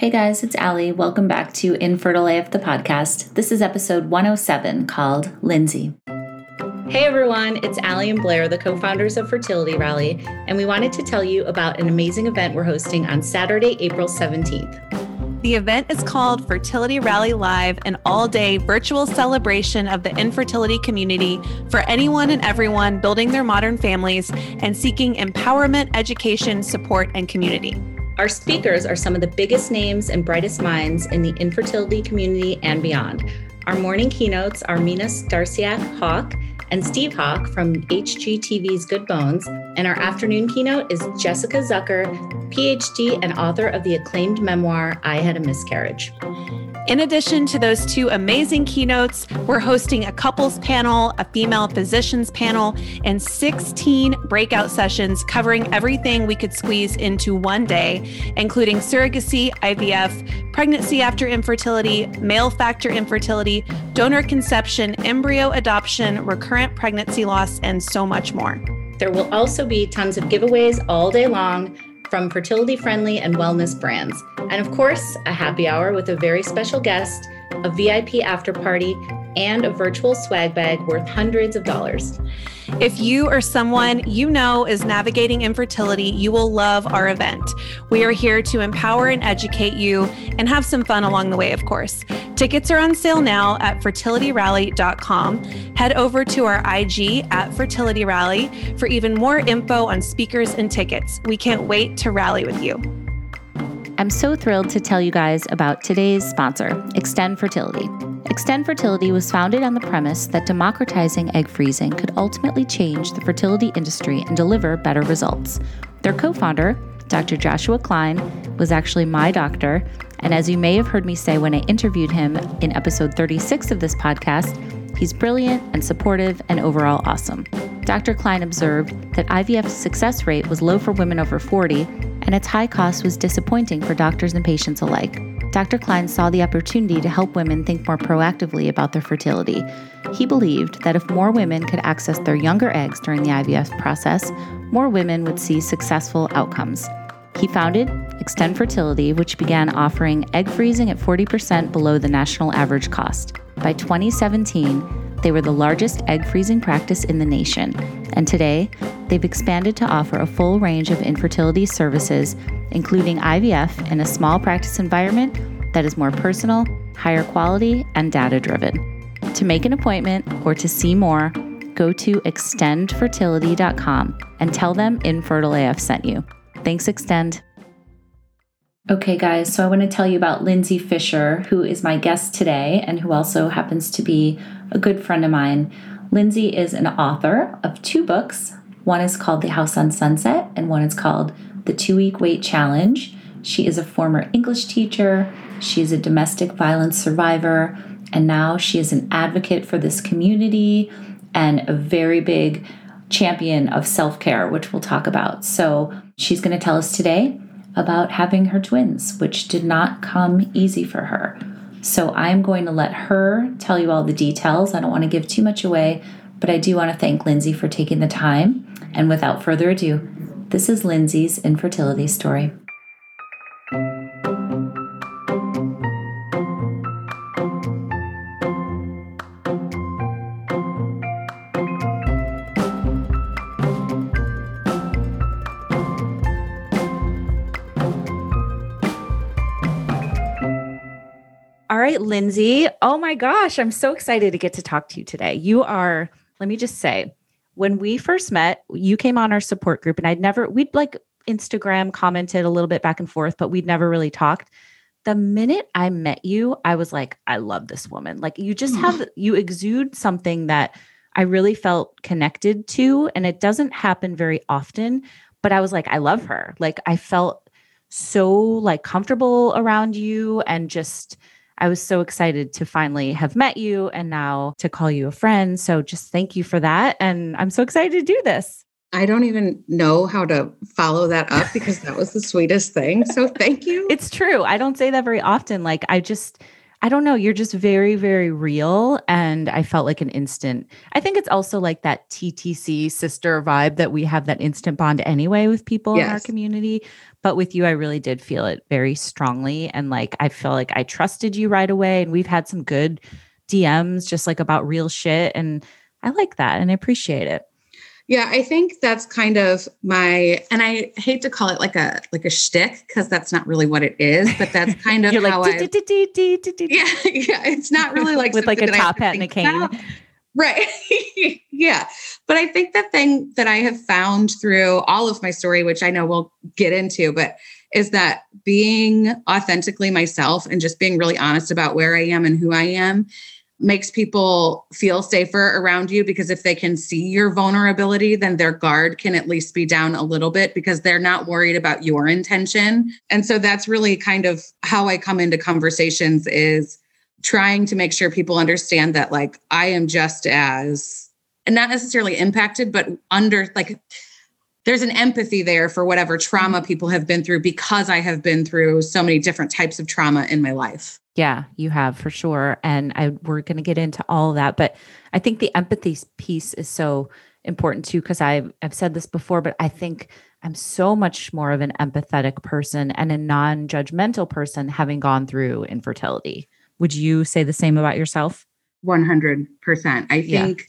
Hey guys, it's Allie. Welcome back to Infertile AF, the podcast. This is episode 107 called Lindsay. Hey everyone, it's Allie and Blair, the co-founders of Fertility Rally, and we wanted to tell you about an amazing event we're hosting on Saturday, April 17th. The event is called Fertility Rally Live, an all-day virtual celebration of the infertility community for anyone and everyone building their modern families and seeking empowerment, education, support, and community. Our speakers are some of the biggest names and brightest minds in the infertility community and beyond. Our morning keynotes are Mina Starciak-Hawk and Steve Hawk from HGTV's Good Bones, and our afternoon keynote is Jessica Zucker, PhD and author of the acclaimed memoir, I Had a Miscarriage. In addition to those two amazing keynotes, we're hosting a couples panel, a female physicians panel, and 16 breakout sessions covering everything we could squeeze into one day, including surrogacy, IVF, pregnancy after infertility, male factor infertility, donor conception, embryo adoption, recurrent pregnancy loss, and so much more. There will also be tons of giveaways all day long from fertility-friendly and wellness brands. And of course, a happy hour with a very special guest, a VIP after party, and a virtual swag bag worth hundreds of dollars. If you or someone you know is navigating infertility, you will love our event. We are here to empower and educate you and have some fun along the way, of course. Tickets are on sale now at fertilityrally.com. Head over to our IG at Fertility Rally for even more info on speakers and tickets. We can't wait to rally with you. I'm so thrilled to tell you guys about today's sponsor, Extend Fertility. Extend Fertility was founded on the premise that democratizing egg freezing could ultimately change the fertility industry and deliver better results. Their co-founder, Dr. Joshua Klein, was actually my doctor, and as you may have heard me say when I interviewed him in episode 36 of this podcast, he's brilliant and supportive and overall awesome. Dr. Klein observed that IVF's success rate was low for women over 40, and its high cost was disappointing for doctors and patients alike. Dr. Klein saw the opportunity to help women think more proactively about their fertility. He believed that if more women could access their younger eggs during the IVF process, more women would see successful outcomes. He founded Extend Fertility, which began offering egg freezing at 40% below the national average cost. By 2017, they were the largest egg freezing practice in the nation, and today, they've expanded to offer a full range of infertility services, including IVF in a small practice environment that is more personal, higher quality, and data-driven. To make an appointment or to see more, go to extendfertility.com and tell them Infertile AF sent you. Thanks, Extend. Okay, guys, so I want to tell you about Lindsay Fisher, who is my guest today and who also happens to be a good friend of mine. Lindsay is an author of two books. One is called The House on Sunset, and one is called The Two-Week Wait Challenge. She is a former English teacher. She is a domestic violence survivor, and now she is an advocate for this community and a very big champion of self-care, which we'll talk about. So she's going to tell us today about having her twins, which did not come easy for her. So I'm going to let her tell you all the details. I don't want to give too much away, but I do want to thank Lindsay for taking the time. And without further ado, this is Lindsay's infertility story. All right, Lindsay. Oh my gosh, I'm so excited to get to talk to you today. You are, let me just say, when we first met, you came on our support group and we'd like Instagram commented a little bit back and forth, but we'd never really talked. The minute I met you, I was like, I love this woman. Like you just you exude something that I really felt connected to. And it doesn't happen very often, but I was like, I love her. Like I felt so like comfortable around you and just, I was so excited to finally have met you and now to call you a friend. So just thank you for that. And I'm so excited to do this. I don't even know how to follow that up because that was the sweetest thing. So thank you. It's true. I don't say that very often. Like I just, I don't know, you're just very, very real. And I felt like an instant. I think it's also like that TTC sister vibe that we have, that instant bond anyway with people in our community. But with you, I really did feel it very strongly. And like, I feel like I trusted you right away. And we've had some good DMs just like about real shit. And I like that and I appreciate it. Yeah, I think that's kind of my, and I hate to call it like a shtick because that's not really what it is, but that's kind of how I. Yeah, it's not really like with like a top hat and a cane, right? Yeah, but I think the thing that I have found through all of my story, which I know we'll get into, but is that being authentically myself and just being really honest about where I am and who I am makes people feel safer around you, because if they can see your vulnerability, then their guard can at least be down a little bit because they're not worried about your intention. And so that's really kind of how I come into conversations, is trying to make sure people understand that like I am just as, and not necessarily impacted, but under like there's an empathy there for whatever trauma people have been through, because I have been through so many different types of trauma in my life. Yeah, you have for sure. And we're going to get into all of that. But I think the empathy piece is so important too, because I've said this before, but I think I'm so much more of an empathetic person and a non-judgmental person having gone through infertility. Would you say the same about yourself? 100%. I think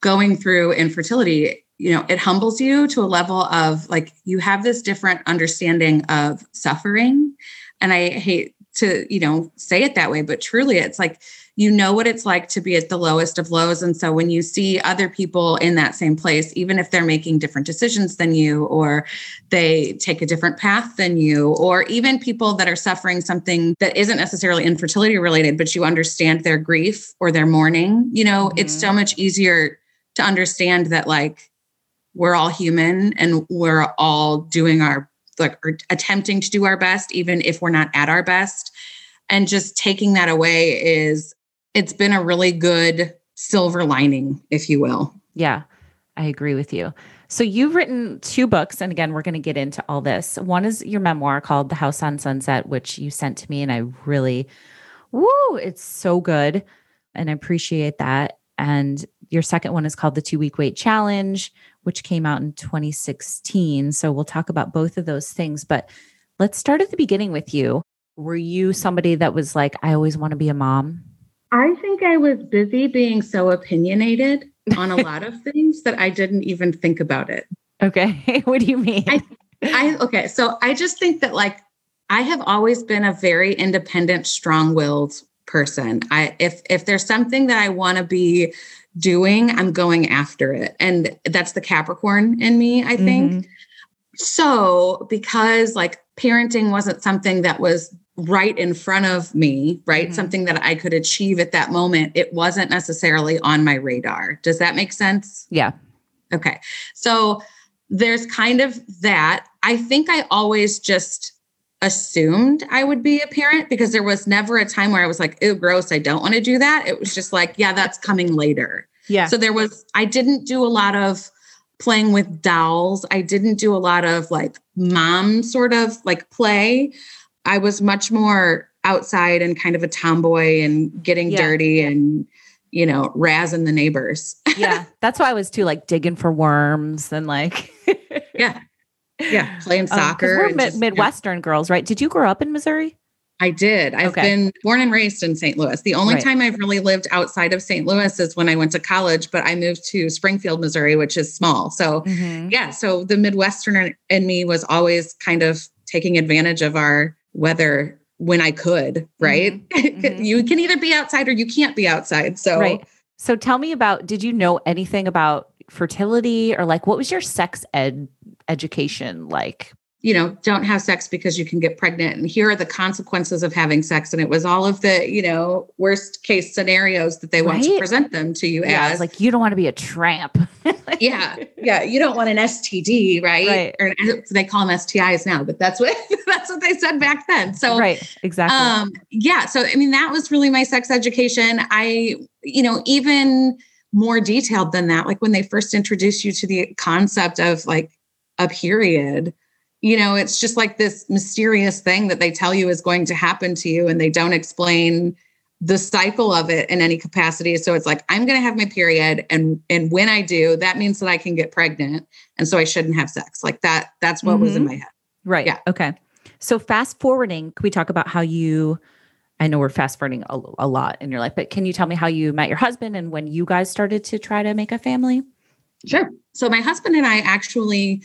going through infertility, you know, it humbles you to a level of like, you have this different understanding of suffering. And I hate to, you know, say it that way, but truly it's like, you know what it's like to be at the lowest of lows. And so when you see other people in that same place, even if they're making different decisions than you, or they take a different path than you, or even people that are suffering something that isn't necessarily infertility related, but you understand their grief or their mourning, you know, it's so much easier to understand that like, we're all human and we're all doing our like attempting to do our best, even if we're not at our best. And just taking that away is, it's been a really good silver lining, if you will. Yeah, I agree with you. So you've written 2 books. And again, we're going to get into all this. One is your memoir called The House on Sunset, which you sent to me. And I really, it's so good. And I appreciate that. And your second one is called The Two-Week Wait Challenge, which came out in 2016. So we'll talk about both of those things, but let's start at the beginning with you. Were you somebody that was like, I always want to be a mom? I think I was busy being so opinionated on a lot of things that I didn't even think about it. Okay. What do you mean? Okay. So I just think that like, I have always been a very independent, strong-willed person. If there's something that I want to be doing, I'm going after it. And that's the Capricorn in me, I think. Mm-hmm. So because like parenting wasn't something that was right in front of me, right? Mm-hmm. Something that I could achieve at that moment, it wasn't necessarily on my radar. Does that make sense? Yeah. Okay. So there's kind of that. I think I always just assumed I would be a parent because there was never a time where I was like, ew, gross, I don't want to do that. It was just like, yeah, that's coming later. Yeah. So I didn't do a lot of playing with dolls. I didn't do a lot of like mom sort of like play. I was much more outside and kind of a tomboy and getting dirty and, you know, razzing the neighbors. Yeah. That's why I was too, like digging for worms and like, yeah. Yeah, playing soccer. We're Midwestern girls, right? Did you grow up in Missouri? I did. I've been born and raised in St. Louis. The only time I've really lived outside of St. Louis is when I went to college, but I moved to Springfield, Missouri, which is small. So so the Midwestern in me was always kind of taking advantage of our weather when I could, right? Mm-hmm. You can either be outside or you can't be outside. So, so tell me about, did you know anything about fertility or like, what was your sex ed education like? You know, don't have sex because you can get pregnant and here are the consequences of having sex. And it was all of the, you know, worst case scenarios that they want to present them to you as. Like, you don't want to be a tramp. Yeah. You don't want an STD, right? Or they call them STIs now, but that's what they said back then. So, exactly. So, I mean, that was really my sex education. I, you know, even more detailed than that, like when they first introduced you to the concept of like a period, you know, it's just like this mysterious thing that they tell you is going to happen to you and they don't explain the cycle of it in any capacity. So it's like, I'm going to have my period. And when I do, that means that I can get pregnant. And so I shouldn't have sex. Like that, that's what was in my head. Right. Yeah. Okay. So fast forwarding, can we talk about how you, I know we're fast forwarding a lot in your life, but can you tell me how you met your husband and when you guys started to try to make a family? Sure. So my husband and I actually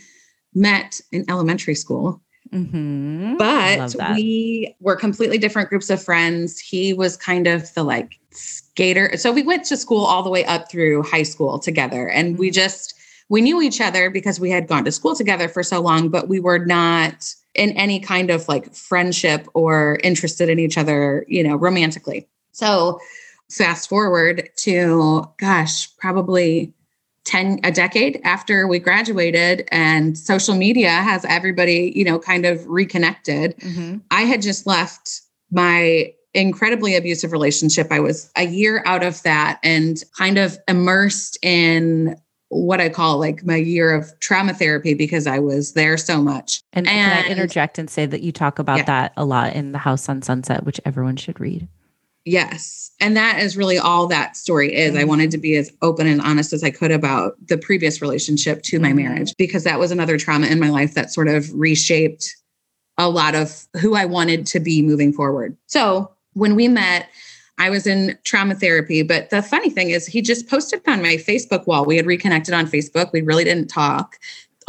met in elementary school. Mm-hmm. But we were completely different groups of friends. He was kind of the like skater. So we went to school all the way up through high school together. And we knew each other because we had gone to school together for so long, but we were not in any kind of like friendship or interested in each other, you know, romantically. So fast forward to, probably a decade after we graduated and social media has everybody, you know, kind of reconnected. Mm-hmm. I had just left my incredibly abusive relationship. I was a year out of that and kind of immersed in what I call like my year of trauma therapy because I was there so much. And can I interject and say that you talk about that a lot in The House on Sunset, which everyone should read. Yes. And that is really all that story is. Mm-hmm. I wanted to be as open and honest as I could about the previous relationship to my marriage, because that was another trauma in my life that sort of reshaped a lot of who I wanted to be moving forward. So when we met, I was in trauma therapy, but the funny thing is he just posted on my Facebook wall. We had reconnected on Facebook. We really didn't talk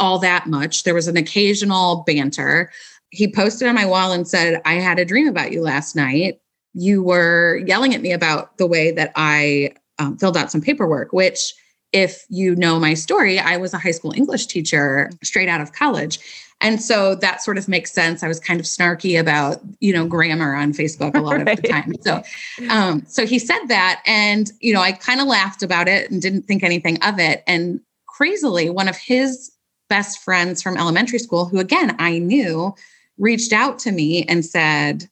all that much. There was an occasional banter. He posted on my wall and said, I had a dream about you last night. You were yelling at me about the way that I filled out some paperwork, which if you know my story, I was a high school English teacher straight out of college. And so that sort of makes sense. I was kind of snarky about, you know, grammar on Facebook a lot of the time. So, so he said that and, you know, I kind of laughed about it and didn't think anything of it. And crazily, one of his best friends from elementary school, who again, I knew, reached out to me and said,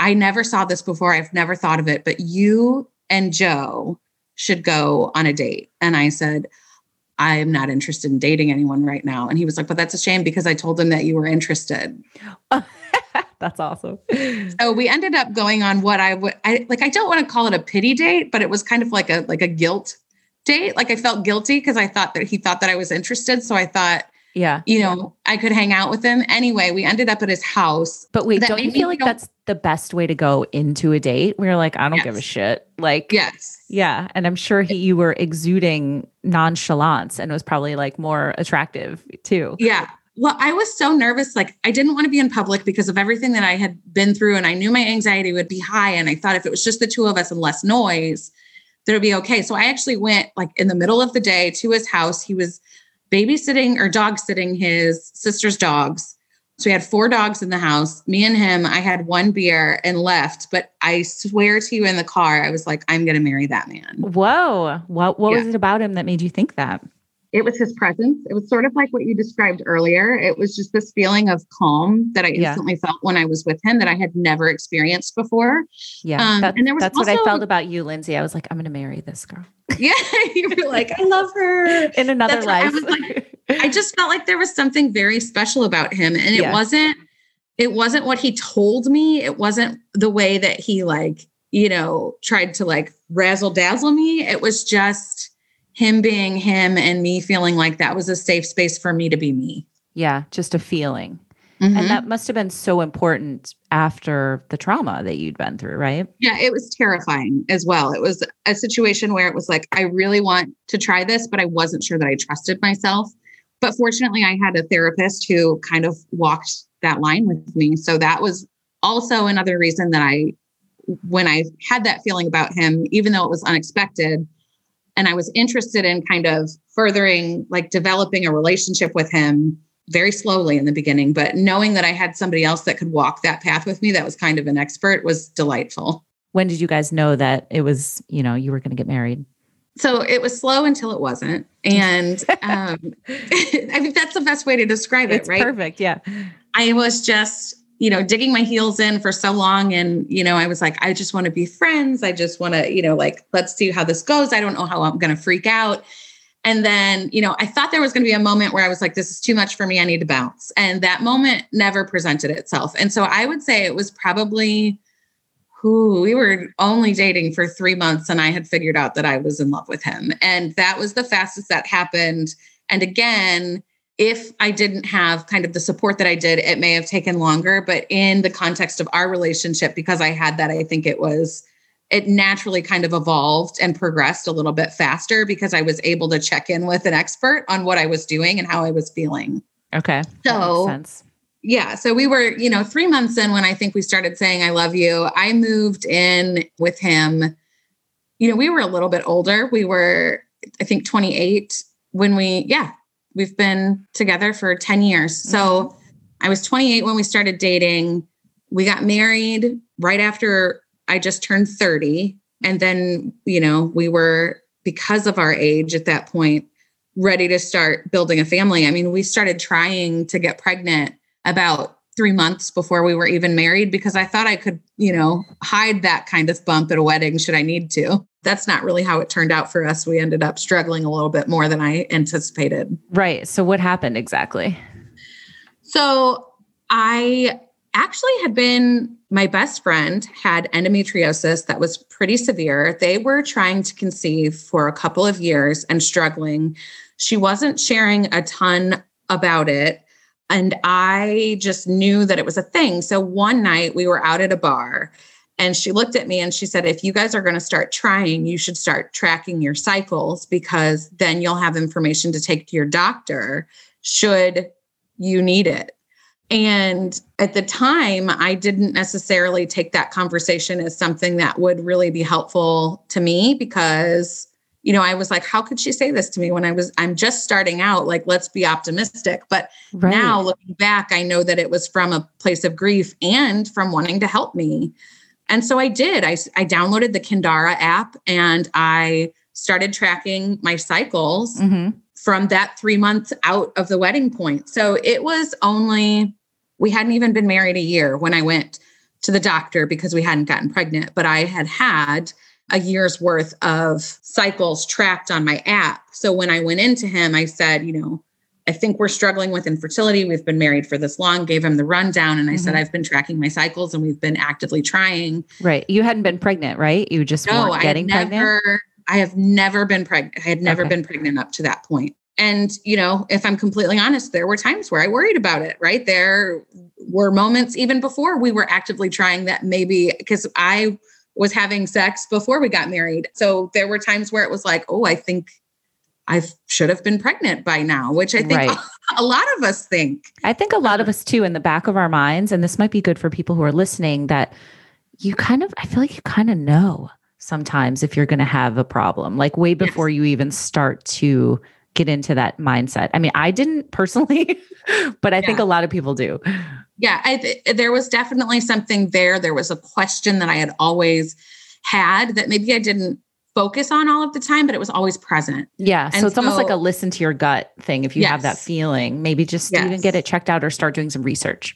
I never saw this before. I've never thought of it, but you and Joe should go on a date. And I said, I'm not interested in dating anyone right now. And he was like, but that's a shame because I told him that you were interested. That's awesome. So we ended up going on what I don't want to call it a pity date, but it was kind of like a guilt date. Like I felt guilty because I thought that he thought that I was interested. So I thought, I could hang out with him. Anyway, we ended up at his house. But wait, don't you feel like that's the best way to go into a date? We were like, I don't give a shit. Like, yes. Yeah. And I'm sure you were exuding nonchalance and was probably like more attractive too. Yeah. Well, I was so nervous. Like I didn't want to be in public because of everything that I had been through. And I knew my anxiety would be high. And I thought if it was just the two of us and less noise, that would be okay. So I actually went like in the middle of the day to his house. He was babysitting or dog sitting his sister's dogs. So we had 4 dogs in the house, me and him. I had 1 beer and left, but I swear to you in the car, I was like, I'm going to marry that man. Whoa. What was it about him that made you think that? It was his presence. It was sort of like what you described earlier. It was just this feeling of calm that I instantly felt when I was with him that I had never experienced before. Yeah. That's also what I felt about you, Lindsay. I was like, I'm going to marry this girl. Yeah. You were like, I love her. In another life. I was like, I just felt like there was something very special about him. And it wasn't what he told me. It wasn't the way that he like, you know, tried to like razzle dazzle me. It was just him being him and me feeling like that was a safe space for me to be me. Yeah. Just a feeling. Mm-hmm. And that must've been so important after the trauma that you'd been through, right? Yeah. It was terrifying as well. It was a situation where it was like, I really want to try this, but I wasn't sure that I trusted myself. But fortunately I had a therapist who kind of walked that line with me. So that was also another reason that when I had that feeling about him, even though it was unexpected, and I was interested in kind of furthering, like developing a relationship with him very slowly in the beginning, but knowing that I had somebody else that could walk that path with me that was kind of an expert was delightful. When did you guys know that it was, you know, you were going to get married? So it was slow until it wasn't. And I mean, that's the best way to describe it, right? Perfect. Yeah. I was just, you know, digging my heels in for so long. And, you know, I was like, I just want to be friends. I just want to, you know, like, let's see how this goes. I don't know how I'm going to freak out. And then, you know, I thought there was going to be a moment where I was like, this is too much for me. I need to bounce. And that moment never presented itself. And so I would say it was probably who we were only dating for 3 months, and I had figured out that I was in love with him. And that was the fastest that happened. And again, if I didn't have kind of the support that I did, it may have taken longer. But in the context of our relationship, because I had that, I think it naturally kind of evolved and progressed a little bit faster because I was able to check in with an expert on what I was doing and how I was feeling. Okay. So, that makes sense. Yeah. So we were, 3 months in when I think we started saying, I love you. I moved in with him. We were a little bit older. We were, I think, 28 when we've been together for 10 years. So I was 28 when we started dating. We got married right after I just turned 30. And then, we were, because of our age at that point, ready to start building a family. I mean, we started trying to get pregnant about 3 months before we were even married, because I thought I could, hide that kind of bump at a wedding should I need to. That's not really how it turned out for us. We ended up struggling a little bit more than I anticipated. Right. So what happened exactly? So I actually my best friend had endometriosis that was pretty severe. They were trying to conceive for a couple of years and struggling. She wasn't sharing a ton about it. And I just knew that it was a thing. So one night we were out at a bar and she looked at me and she said, if you guys are going to start trying, you should start tracking your cycles, because then you'll have information to take to your doctor should you need it. And at the time, I didn't necessarily take that conversation as something that would really be helpful to me, because, I was like, how could she say this to me when I'm just starting out? Like, let's be optimistic. But right. Now looking back, I know that it was from a place of grief and from wanting to help me. And so I did. I downloaded the Kindara app and I started tracking my cycles from that 3 months out of the wedding point. So it was we hadn't even been married a year when I went to the doctor because we hadn't gotten pregnant, but I had a year's worth of cycles tracked on my app. So when I went into him, I said, I think we're struggling with infertility. We've been married for this long, gave him the rundown. And I said, I've been tracking my cycles and we've been actively trying. Right. You hadn't been pregnant, right? You just weren't getting pregnant? I have never been pregnant. I had never been pregnant up to that point. And, if I'm completely honest, there were times where I worried about it, right? There were moments even before we were actively trying that maybe, because I was having sex before we got married. So there were times where it was like, oh, I think I should have been pregnant by now, which I think a lot of us think. I think a lot of us too, in the back of our minds, and this might be good for people who are listening, that I feel like you kind of know sometimes if you're going to have a problem, like way before you even start to get into that mindset. I mean, I didn't personally, but I think a lot of people do. Yeah. There was definitely something there. There was a question that I had always had that maybe I didn't focus on all of the time, but it was always present. Yeah. So it's almost like a listen to your gut thing. If you have that feeling, maybe just even get it checked out or start doing some research.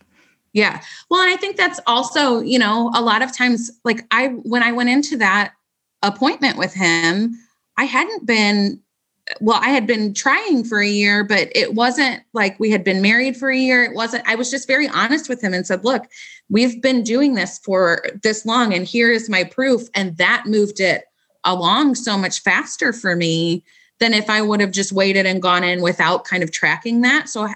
Yeah. Well, and I think that's also, a lot of times, like when I went into that appointment with him, I had been trying for a year, but it wasn't like we had been married for a year. I was just very honest with him and said, look, we've been doing this for this long and here is my proof. And that moved it along so much faster for me than if I would have just waited and gone in without kind of tracking that. So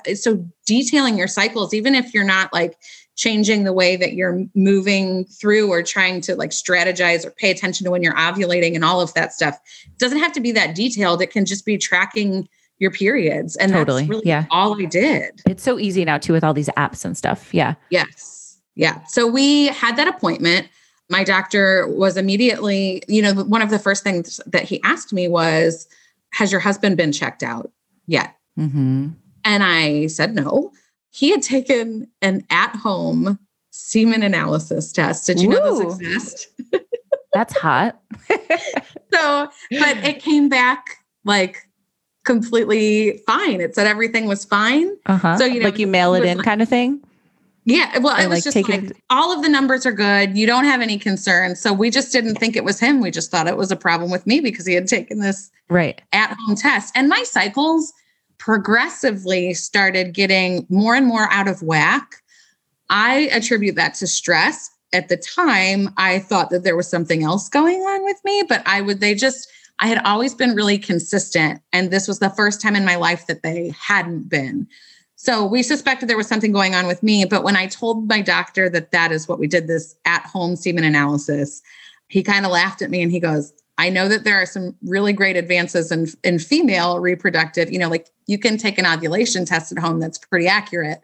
detailing your cycles, even if you're not like changing the way that you're moving through or trying to like strategize or pay attention to when you're ovulating and all of that stuff, it doesn't have to be that detailed. It can just be tracking your periods. And that's really all I did. It's so easy now too with all these apps and stuff. Yeah. Yes. Yeah. So we had that appointment. My doctor was immediately, one of the first things that he asked me was, has your husband been checked out yet? Mm-hmm. And I said, no, he had taken an at-home semen analysis test. Did you know this exists? That's hot. But it came back like completely fine. It said everything was fine. Uh-huh. So, like you mail it in kind of thing. Yeah. Well, it was just all of the numbers are good. You don't have any concerns. So we just didn't think it was him. We just thought it was a problem with me because he had taken this at-home test. And my cycles progressively started getting more and more out of whack. I attribute that to stress, at the time, I thought that there was something else going on with me, but I had always been really consistent. And this was the first time in my life that they hadn't been. So we suspected there was something going on with me. But when I told my doctor that is what we did, this at-home semen analysis, he kind of laughed at me and he goes, I know that there are some really great advances in female reproductive, like you can take an ovulation test at home that's pretty accurate.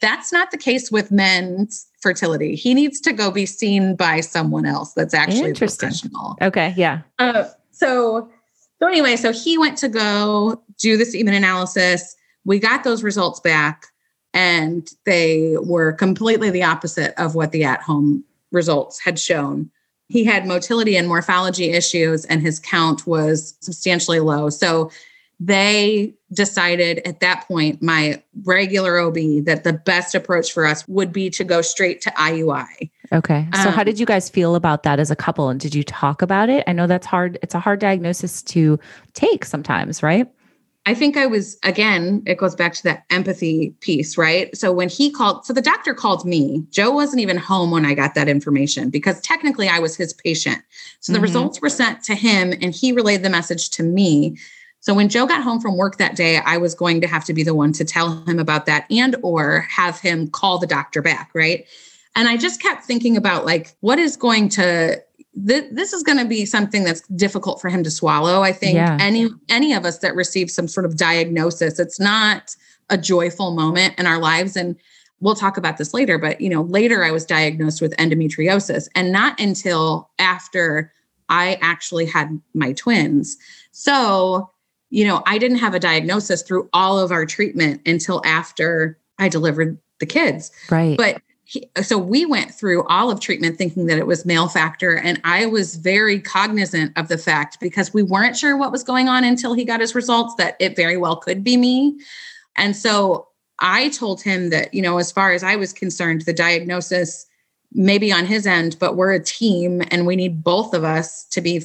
That's not the case with men's fertility. He needs to go be seen by someone else that's actually professional. Okay, yeah. So anyway, so he went to go do the semen analysis. We got those results back and they were completely the opposite of what the at-home results had shown. He had motility and morphology issues and his count was substantially low. So they decided at that point, my regular OB, that the best approach for us would be to go straight to IUI. Okay. So how did you guys feel about that as a couple? And did you talk about it? I know that's hard. It's a hard diagnosis to take sometimes, right? I think it goes back to that empathy piece, right? So when the doctor called me, Joe wasn't even home when I got that information because technically I was his patient. So the results were sent to him and he relayed the message to me. So when Joe got home from work that day, I was going to have to be the one to tell him about that and, or have him call the doctor back. Right. And I just kept thinking about what is going to, this is going to be something that's difficult for him to swallow. I think any of us that receives some sort of diagnosis, it's not a joyful moment in our lives. And we'll talk about this later, but later I was diagnosed with endometriosis and not until after I actually had my twins. So, I didn't have a diagnosis through all of our treatment until after I delivered the kids. Right. But so we went through all of treatment thinking that it was male factor. And I was very cognizant of the fact because we weren't sure what was going on until he got his results that it very well could be me. And so I told him that, as far as I was concerned, the diagnosis may be on his end, but we're a team and we need both of us to be,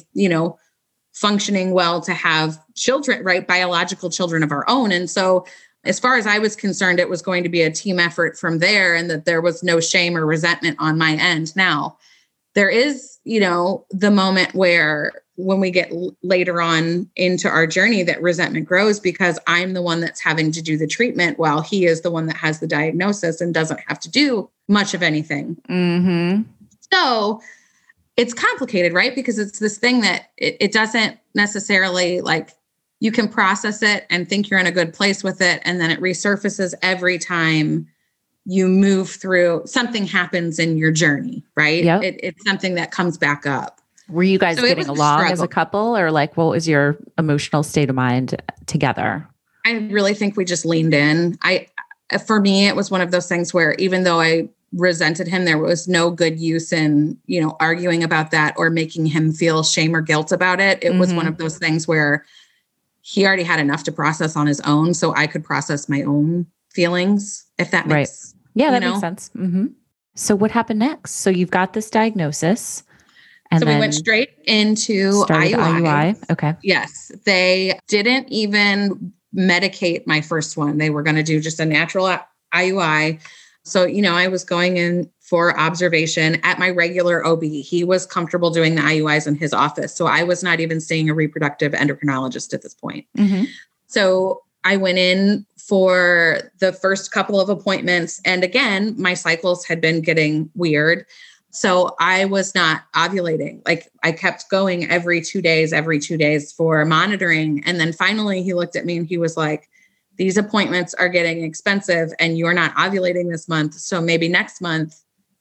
functioning well to have children, right? Biological children of our own. And so as far as I was concerned, it was going to be a team effort from there and that there was no shame or resentment on my end. Now, there is, the moment where when we get later on into our journey that resentment grows because I'm the one that's having to do the treatment while he is the one that has the diagnosis and doesn't have to do much of anything. Mm-hmm. So it's complicated, right? Because it's this thing that it doesn't necessarily you can process it and think you're in a good place with it. And then it resurfaces every time you move through something happens in your journey, right? Yep. It's something that comes back up. Were you guys getting along as a couple or what was your emotional state of mind together? I really think we just leaned in. For me, it was one of those things where even though I resented him, there was no good use in, arguing about that or making him feel shame or guilt about it. It was one of those things where he already had enough to process on his own. So I could process my own feelings, if that makes sense. Yeah, that makes sense. Mm-hmm. So what happened next? So you've got this diagnosis. And so we went straight into IUI. Okay. Yes. They didn't even medicate my first one. They were going to do just a natural IUI. So, I was going in for observation at my regular OB. He was comfortable doing the IUIs in his office. So I was not even seeing a reproductive endocrinologist at this point. Mm-hmm. So I went in for the first couple of appointments. And again, my cycles had been getting weird. So I was not ovulating. I kept going every 2 days for monitoring. And then finally he looked at me and he was like, these appointments are getting expensive and you're not ovulating this month. So maybe next month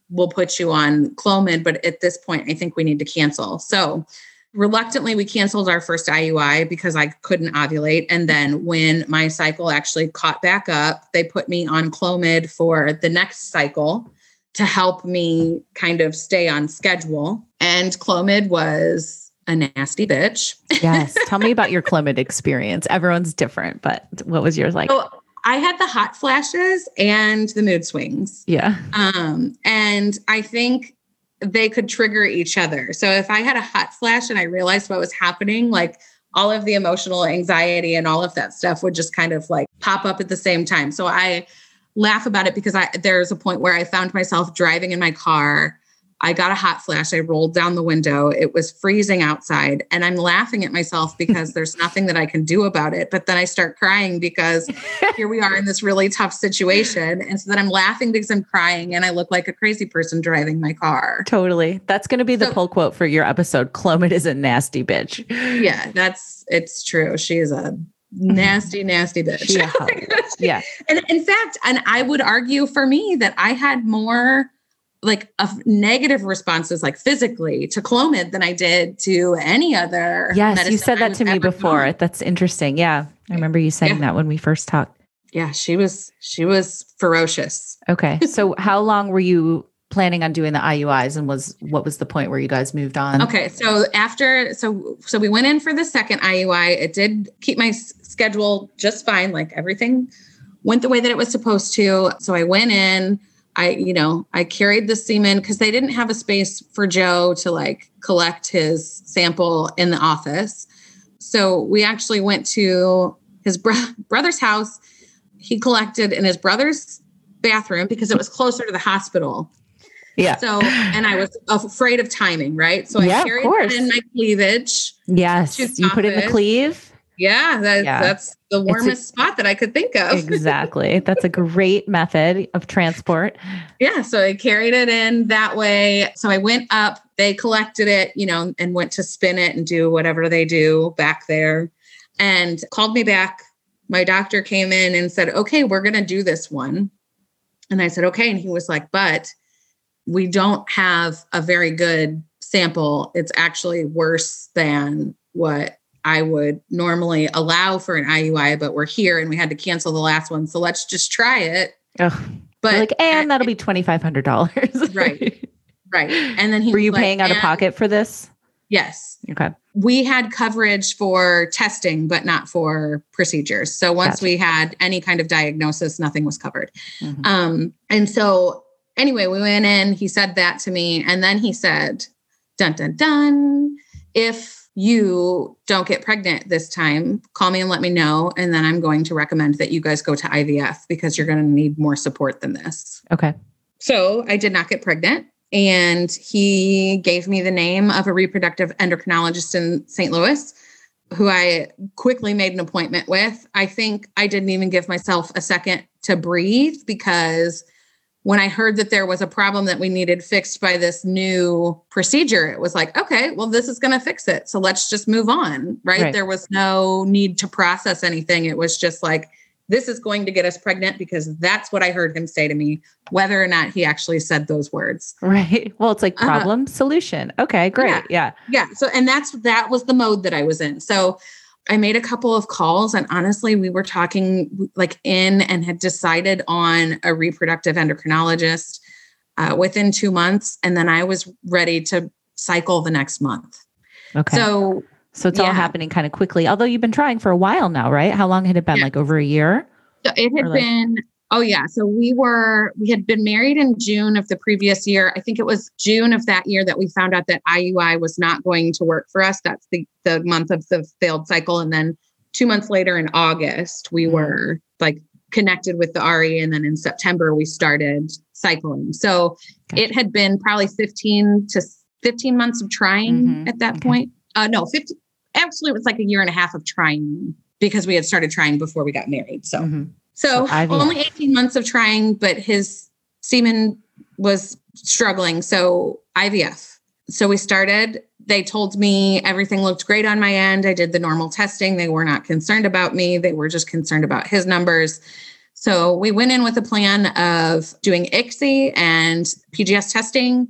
we'll put you on Clomid. But at this point, I think we need to cancel. So reluctantly, we canceled our first IUI because I couldn't ovulate. And then when my cycle actually caught back up, they put me on Clomid for the next cycle to help me kind of stay on schedule. And Clomid was a nasty bitch. Yes. Tell me about your Clomid experience. Everyone's different, but what was yours like? So I had the hot flashes and the mood swings. Yeah. And I think they could trigger each other. So if I had a hot flash and I realized what was happening, all of the emotional anxiety and all of that stuff would just kind of pop up at the same time. So I laugh about it because there's a point where I found myself driving in my car I got a hot flash. I rolled down the window. It was freezing outside and I'm laughing at myself because there's nothing that I can do about it. But then I start crying because here we are in this really tough situation. And so then I'm laughing because I'm crying and I look like a crazy person driving my car. Totally. That's going to be the pull quote for your episode. Clomid is a nasty bitch. Yeah, it's true. She is a nasty, nasty bitch. Yeah. Yeah. And in fact, and I would argue for me that I had more like negative responses, like physically to Clomid than I did to any other. Yes. You said that to me before. That's interesting. Yeah. I remember you saying that when we first talked. Yeah. She was ferocious. Okay. So how long were you planning on doing the IUIs and what was the point where you guys moved on? Okay. So so we went in for the second IUI. It did keep my schedule just fine. Like everything went the way that it was supposed to. So I went in, I carried the semen because they didn't have a space for Joe to like collect his sample in the office. So we actually went to his brother's house. He collected in his brother's bathroom because it was closer to the hospital. Yeah. So, and I was afraid of timing, right? So I carried in my cleavage. Yes. You put it in the cleave. Yeah, that's the warmest spot that I could think of. Exactly. That's a great method of transport. Yeah. So I carried it in that way. So I went up, they collected it, and went to spin it and do whatever they do back there and called me back. My doctor came in and said, okay, we're going to do this one. And I said, okay. And he was like, but we don't have a very good sample. It's actually worse than what I would normally allow for an IUI, but we're here and we had to cancel the last one. So let's just try it. Oh, but that'll be $2,500. Right. Right. And then he was like, paying out of pocket for this? Yes. Okay. We had coverage for testing, but not for procedures. So once we had any kind of diagnosis, nothing was covered. Mm-hmm. And so anyway, we went in, he said that to me. And then he said, dun, dun, dun, if you don't get pregnant this time, call me and let me know. And then I'm going to recommend that you guys go to IVF because you're going to need more support than this. Okay. So I did not get pregnant. And he gave me the name of a reproductive endocrinologist in St. Louis, who I quickly made an appointment with. I think I didn't even give myself a second to breathe because when I heard that there was a problem that we needed fixed by this new procedure, it was like, okay, well, this is going to fix it. So let's just move on, right? There was no need to process anything. It was just like, this is going to get us pregnant because that's what I heard him say to me, whether or not he actually said those words. Right. Well, it's like problem, solution. Okay, great. Yeah. Yeah. So, and that was the mode that I was in. So I made a couple of calls and honestly, we were talking like in and had decided on a reproductive endocrinologist within 2 months. And then I was ready to cycle the next month. Okay. So it's all happening kind of quickly, although you've been trying for a while now, right? How long had it been? Like over a year? So it had been, So we had been married in June of the previous year. I think it was June of that year that we found out that IUI was not going to work for us. That's the month of the failed cycle. And then 2 months later in August, we were like connected with the RE. And then in September, we started cycling. So it had been probably 15 months of trying at that point. No, 50. Actually, it was like a year and a half of trying because we had started trying before we got married. So, only 18 months of trying, but his semen was struggling. So IVF. So we started, they told me everything looked great on my end. I did the normal testing. They were not concerned about me. They were just concerned about his numbers. So we went in with a plan of doing ICSI and PGS testing.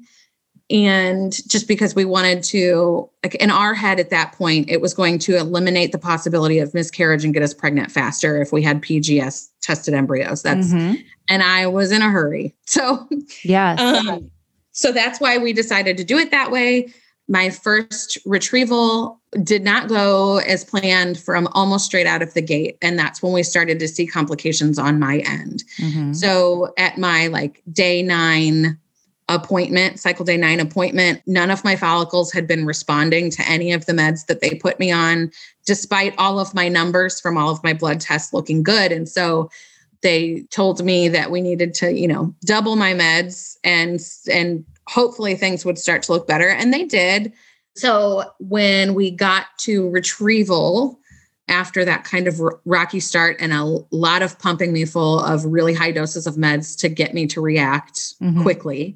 And just because we wanted to, like in our head at that point, it was going to eliminate the possibility of miscarriage and get us pregnant faster if we had PGS tested embryos. And I was in a hurry. So, so that's why we decided to do it that way. My first retrieval did not go as planned from almost straight out of the gate. And that's when we started to see complications on my end. Mm-hmm. So at my like cycle day nine appointment, none of my follicles had been responding to any of the meds that they put me on, despite all of my numbers from all of my blood tests looking good. And so they told me that we needed to, double my meds and hopefully things would start to look better. And they did. So when we got to retrieval, after that kind of rocky start and a lot of pumping me full of really high doses of meds to get me to react quickly,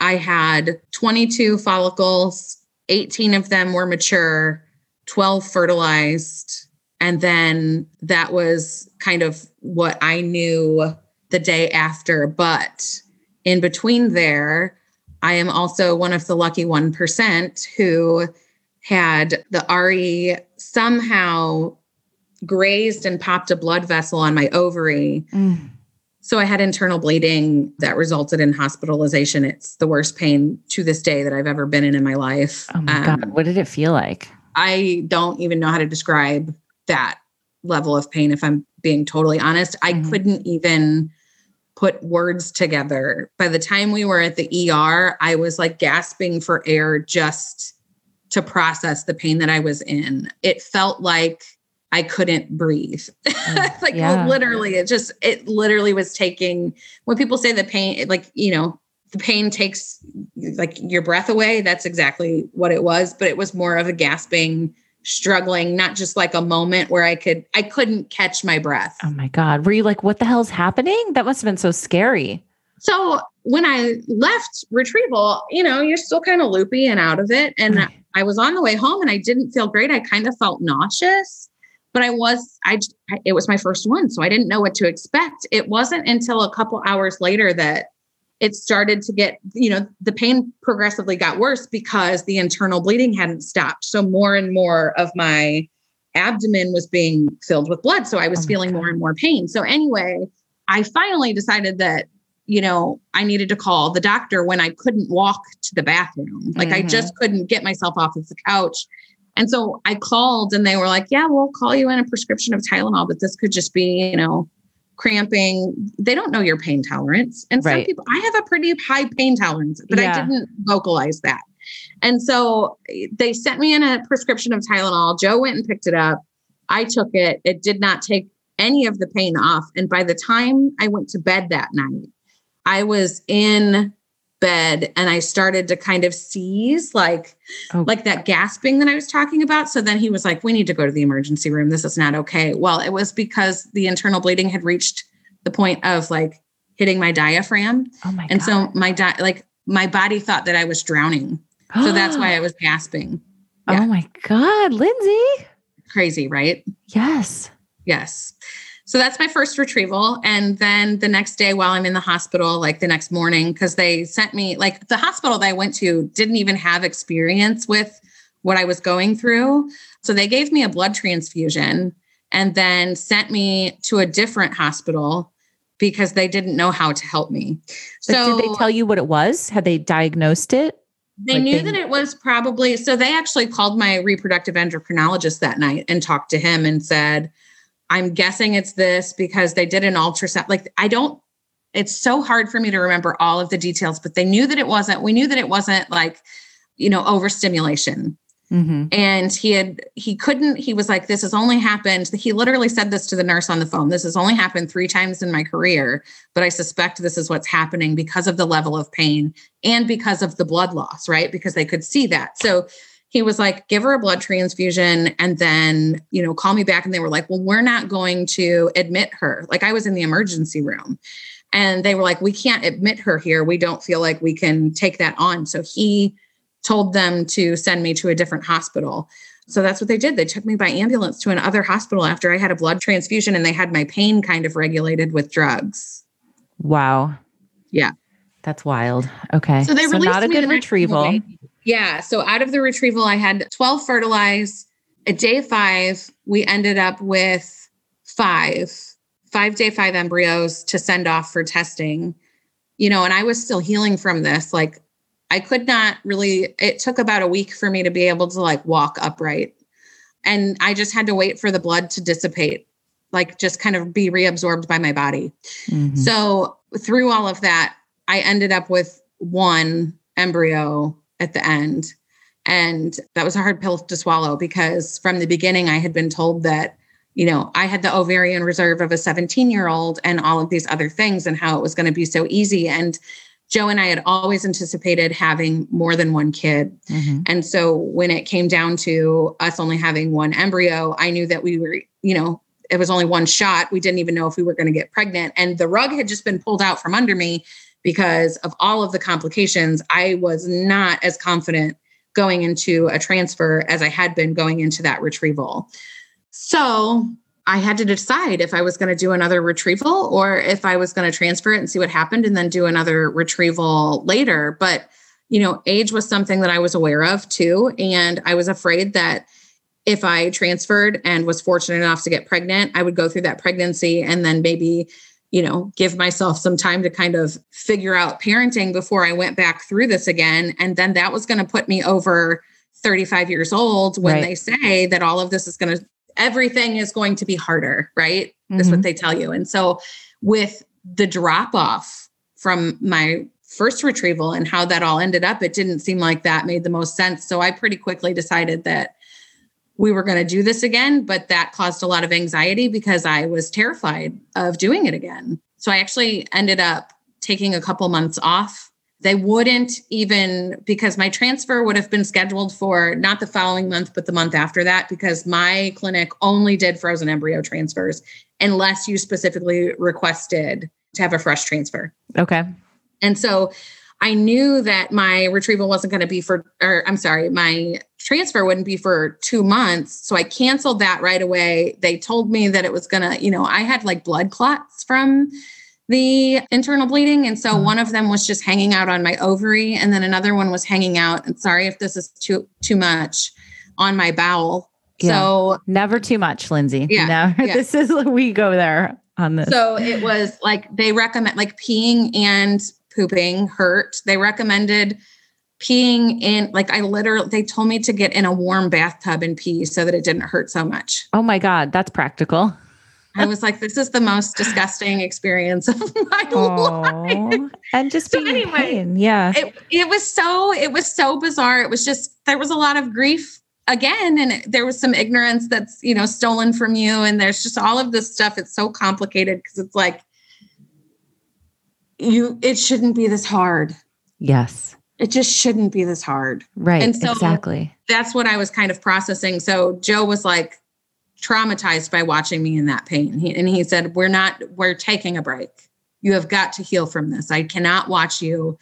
I had 22 follicles, 18 of them were mature, 12 fertilized. And then that was kind of what I knew the day after. But in between there, I am also one of the lucky 1% who had the RE somehow grazed and popped a blood vessel on my ovary. So I had internal bleeding that resulted in hospitalization. It's the worst pain to this day that I've ever been in my life. Oh my God. What did it feel like? I don't even know how to describe that level of pain, if I'm being totally honest. I couldn't even put words together. By the time we were at the ER, I was like gasping for air just to process the pain that I was in. It felt like I couldn't breathe. It literally was taking, when people say the pain, like, you know, the pain takes like your breath away. That's exactly what it was, but it was more of a gasping, struggling, not just like a moment where I couldn't catch my breath. Oh my God. Were you like, what the hell's happening? That must've been so scary. So when I left retrieval, you know, you're still kind of loopy and out of it. And I was on the way home and I didn't feel great. I kind of felt nauseous, but it was my first one. So I didn't know what to expect. It wasn't until a couple hours later that it started to get, you know, the pain progressively got worse because the internal bleeding hadn't stopped. So more and more of my abdomen was being filled with blood. So I was feeling more and more pain. So anyway, I finally decided that, you know, I needed to call the doctor when I couldn't walk to the bathroom. Like I just couldn't get myself off of the couch. And so I called and they were like, yeah, we'll call you in a prescription of Tylenol, but this could just be, you know, cramping. They don't know your pain tolerance. And some people, I have a pretty high pain tolerance, but I didn't vocalize that. And so they sent me in a prescription of Tylenol. Joe went and picked it up. I took it. It did not take any of the pain off. And by the time I went to bed that night, I was in bed and I started to kind of seize like that gasping that I was talking about. So then he was like, we need to go to the emergency room. This is not okay. Well, it was because the internal bleeding had reached the point of like hitting my diaphragm. Oh my God. And so my body thought that I was drowning. So that's why I was gasping. Yeah. Oh my God, Lindsay. Crazy, right? Yes. So that's my first retrieval. And then the next day while I'm in the hospital, like the next morning, because they sent me, like the hospital that I went to didn't even have experience with what I was going through. So they gave me a blood transfusion and then sent me to a different hospital because they didn't know how to help me. So did they tell you what it was? Had they diagnosed it? They knew that it was probably, so they actually called my reproductive endocrinologist that night and talked to him and said, I'm guessing it's this because they did an ultrasound. Like it's so hard for me to remember all of the details, but we knew that it wasn't like, you know, overstimulation. And he was like, this has only happened. He literally said this to the nurse on the phone. This has only happened 3 times in my career, but I suspect this is what's happening because of the level of pain and because of the blood loss, right? Because they could see that. So he was like, give her a blood transfusion and then, you know, call me back. And they were like, well, we're not going to admit her. Like I was in the emergency room and they were like, we can't admit her here. We don't feel like we can take that on. So he told them to send me to a different hospital. So that's what they did. They took me by ambulance to another hospital after I had a blood transfusion and they had my pain kind of regulated with drugs. Wow. Yeah. That's wild. Okay. So they released me. Not a good retrieval. Yeah. So out of the retrieval, I had 12 fertilized. At day 5, we ended up with 5 day 5 embryos to send off for testing, you know, and I was still healing from this. Like I could not really, it took about a week for me to be able to like walk upright. And I just had to wait for the blood to dissipate, like just kind of be reabsorbed by my body. So through all of that, I ended up with 1 embryo at the end. And that was a hard pill to swallow because from the beginning, I had been told that, you know, I had the ovarian reserve of a 17-year-old and all of these other things and how it was going to be so easy. And Joe and I had always anticipated having more than one kid. Mm-hmm. And so when it came down to us only having one embryo, I knew that we were, you know, it was only one shot. We didn't even know if we were going to get pregnant. And the rug had just been pulled out from under me because of all of the complications. I was not as confident going into a transfer as I had been going into that retrieval. So I had to decide if I was going to do another retrieval or if I was going to transfer it and see what happened and then do another retrieval later. But, you know, age was something that I was aware of too. And I was afraid that if I transferred and was fortunate enough to get pregnant, I would go through that pregnancy and then maybe, you know, give myself some time to kind of figure out parenting before I went back through this again. And then that was going to put me over 35 years old when Right. they say that all of this is going to, everything is going to be harder, right? Mm-hmm. That's what they tell you. And so with the drop off from my first retrieval and how that all ended up, it didn't seem like that made the most sense. So I pretty quickly decided that we were going to do this again, but that caused a lot of anxiety because I was terrified of doing it again. So I actually ended up taking a couple months off. They wouldn't even, because my transfer would have been scheduled for not the following month, but the month after that, because my clinic only did frozen embryo transfers unless you specifically requested to have a fresh transfer. Okay. And so I knew that my retrieval wasn't going to be my transfer wouldn't be for 2 months. So I canceled that right away. They told me that it was going to, you know, I had like blood clots from the internal bleeding. And so one of them was just hanging out on my ovary. And then another one was hanging out. And sorry if this is too much on my bowel. Yeah. So never too much, Lindsay. Yeah. Never. Yeah. This is, we go there on this. So it was like, they recommend like peeing and pooping hurt. They recommended peeing in, they told me to get in a warm bathtub and pee so that it didn't hurt so much. Oh my God. That's practical. I was like, this is the most disgusting experience of my life. And just so being anyway, pain. Yeah. It was so bizarre. It was just, there was a lot of grief again. And there was some ignorance that's, you know, stolen from you. And there's just all of this stuff. It's so complicated because it's like, it shouldn't be this hard. Yes. It just shouldn't be this hard. Right. And so exactly. That's what I was kind of processing. So Joe was like, traumatized by watching me in that pain. He said, we're taking a break. You have got to heal from this. I cannot watch you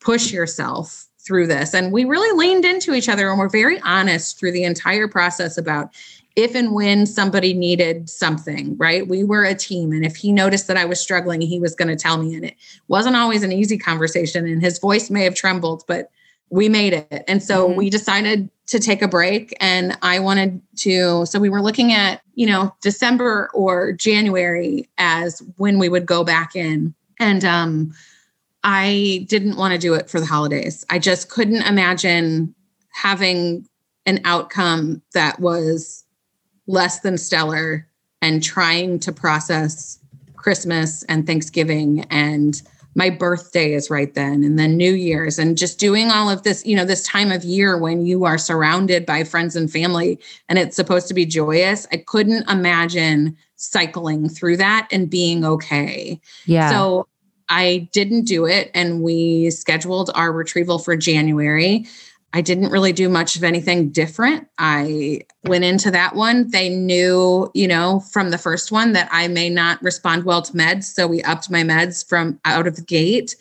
push yourself through this. And we really leaned into each other and were very honest through the entire process about if and when somebody needed something, right? We were a team. And if he noticed that I was struggling, he was going to tell me. And it wasn't always an easy conversation. And his voice may have trembled, but we made it. And so we decided to take a break and I wanted to, so we were looking at, you know, December or January as when we would go back in. And I didn't want to do it for the holidays. I just couldn't imagine having an outcome that was less than stellar and trying to process Christmas and Thanksgiving and my birthday is right then, and then New Year's, and just doing all of this, you know, this time of year when you are surrounded by friends and family and it's supposed to be joyous. I couldn't imagine cycling through that and being okay. Yeah. So I didn't do it. And we scheduled our retrieval for January. I didn't really do much of anything different. I went into that one. They knew, you know, from the first one that I may not respond well to meds. So we upped my meds from out of the gate.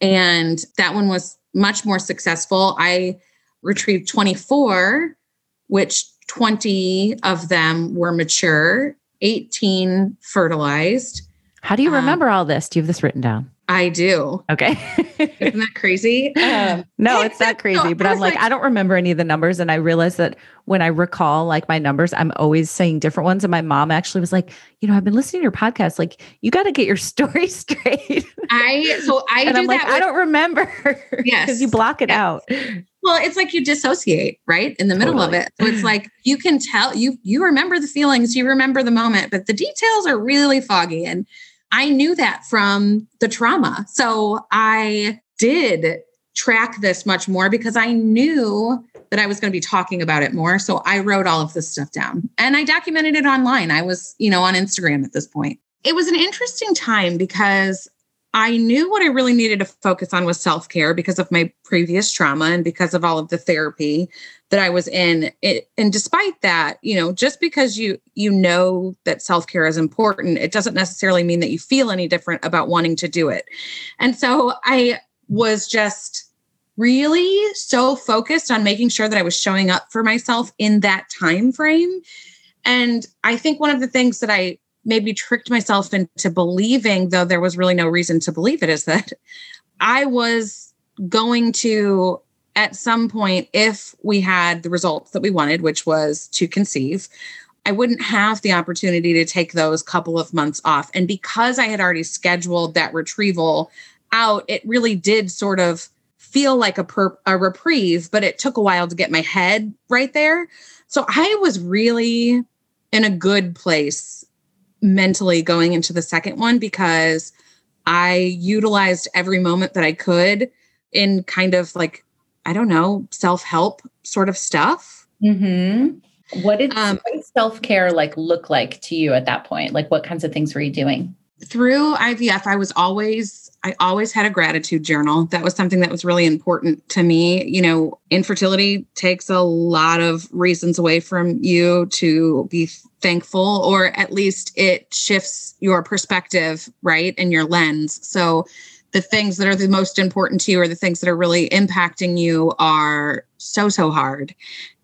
And that one was much more successful. I retrieved 24, which 20 of them were mature, 18 fertilized. How do you remember all this? Do you have this written down? I do. Okay. Isn't that crazy? No, it's not crazy, no, but I'm like, I don't remember any of the numbers. And I realized that when I recall like my numbers, I'm always saying different ones. And my mom actually was like, you know, I've been listening to your podcast. Like you got to get your story straight. I don't remember. Yes. Cause you block it out. Well, it's like you dissociate right in the middle of it. So it's like, you can tell you remember the feelings, you remember the moment, but the details are really foggy. And I knew that from the trauma. So I did track this much more because I knew that I was going to be talking about it more. So I wrote all of this stuff down and I documented it online. I was, you know, on Instagram at this point. It was an interesting time because I knew what I really needed to focus on was self-care because of my previous trauma and because of all of the therapy that I was in. And despite that, you know, just because you know that self-care is important, it doesn't necessarily mean that you feel any different about wanting to do it. And so I was just really so focused on making sure that I was showing up for myself in that time frame. And I think one of the things that I maybe tricked myself into believing, though there was really no reason to believe it, is that I was going to, at some point, if we had the results that we wanted, which was to conceive, I wouldn't have the opportunity to take those couple of months off. And because I had already scheduled that retrieval out, it really did sort of feel like a reprieve, but it took a while to get my head right there. So I was really in a good place mentally going into the second one because I utilized every moment that I could in kind of like, I don't know, self-help sort of stuff. Mm-hmm. What did self-care look like to you at that point? Like what kinds of things were you doing? Through IVF, I always had a gratitude journal. That was something that was really important to me. You know, infertility takes a lot of reasons away from you to be thankful, or at least it shifts your perspective, right? And your lens. So the things that are the most important to you or the things that are really impacting you are so hard.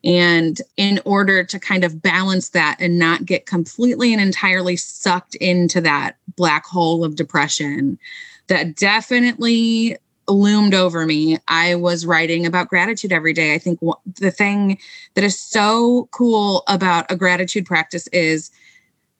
And in order to kind of balance that and not get completely and entirely sucked into that black hole of depression that definitely loomed over me, I was writing about gratitude every day. I think the thing that is so cool about a gratitude practice is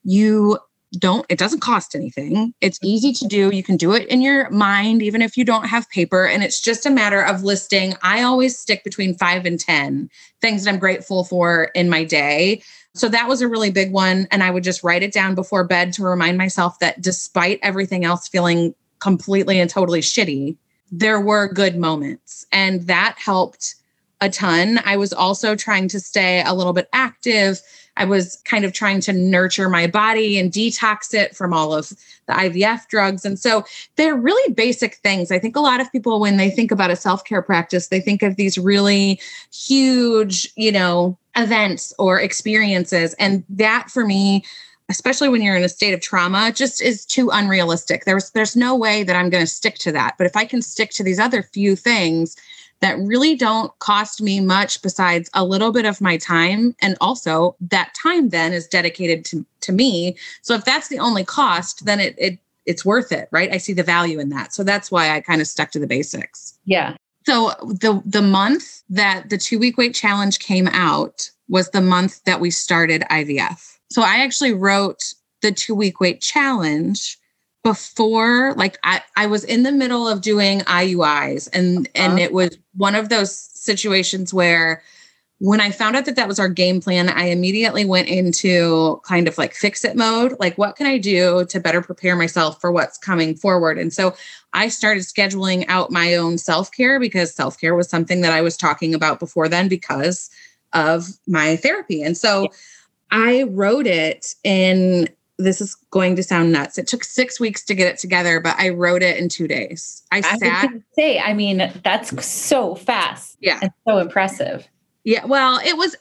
it doesn't cost anything. It's easy to do. You can do it in your mind, even if you don't have paper. And it's just a matter of listing. I always stick between 5 and 10 things that I'm grateful for in my day. So that was a really big one. And I would just write it down before bed to remind myself that despite everything else feeling completely and totally shitty, there were good moments. And that helped a ton. I was also trying to stay a little bit active. I was kind of trying to nurture my body and detox it from all of the IVF drugs. And so they're really basic things. I think a lot of people, when they think about a self-care practice, they think of these really huge, you know, events or experiences. And that for me, especially when you're in a state of trauma, just is too unrealistic. There's no way that I'm going to stick to that. But if I can stick to these other few things that really don't cost me much besides a little bit of my time. And also that time then is dedicated to me. So if that's the only cost, then it's worth it, right? I see the value in that. So that's why I kind of stuck to the basics. Yeah. So the month that the 2-week wait challenge came out was the month that we started IVF. So I actually wrote the 2-week wait challenge before, I was in the middle of doing IUIs and it was one of those situations where when I found out that was our game plan, I immediately went into kind of fix it mode. What can I do to better prepare myself for what's coming forward? And so I started scheduling out my own self-care because self-care was something that I was talking about before then because of my therapy. And so I wrote it in... This is going to sound nuts. It took 6 weeks to get it together, but I wrote it in 2 days. That's so fast. Yeah. And so impressive. Yeah. Well, it was,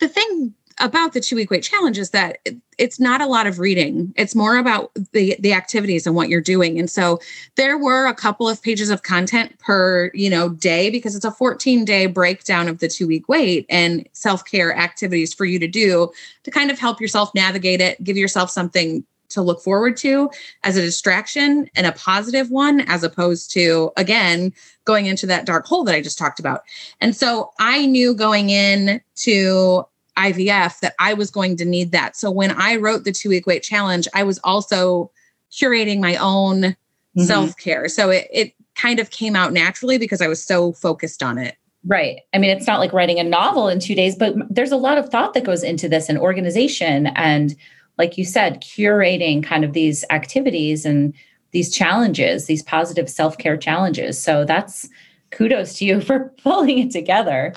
the thing about the 2-week wait challenge is that it's not a lot of reading. It's more about the activities and what you're doing. And so there were a couple of pages of content per, day, because it's a 14-day breakdown of the 2-week wait and self-care activities for you to do to kind of help yourself navigate it, give yourself something to look forward to as a distraction and a positive one, as opposed to, again, going into that dark hole that I just talked about. And so I knew going in to IVF that I was going to need that. So when I wrote the 2-week wait challenge, I was also curating my own self-care. So it kind of came out naturally because I was so focused on it. Right. I mean, it's not like writing a novel in 2 days, but there's a lot of thought that goes into this and organization. And like you said, curating kind of these activities and these challenges, these positive self-care challenges. So that's kudos to you for pulling it together.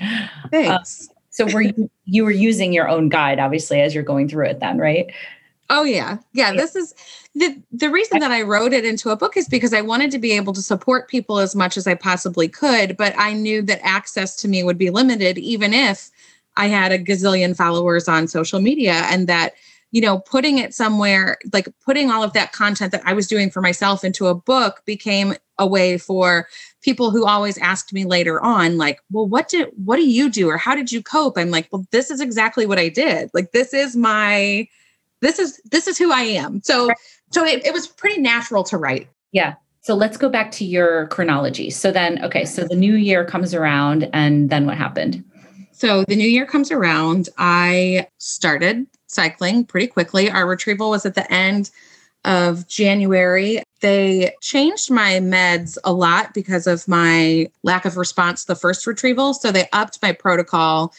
Thanks. So were you were using your own guide, obviously, as you're going through it then, right? Oh, yeah. Yeah. This is the reason that I wrote it into a book is because I wanted to be able to support people as much as I possibly could. But I knew that access to me would be limited, even if I had a gazillion followers on social media, and that, you know, putting it somewhere, like putting all of that content that I was doing for myself into a book became a way for people who always asked me later on, like, well, what do you do? Or how did you cope? I'm like, well, this is exactly what I did. Like, this is who I am. So it was pretty natural to write. Yeah. So let's go back to your chronology. So then, okay. So the new year comes around, and then what happened? So the new year comes around. I started cycling pretty quickly. Our retrieval was at the end of January. They changed my meds a lot because of my lack of response to the first retrieval. So they upped my protocol,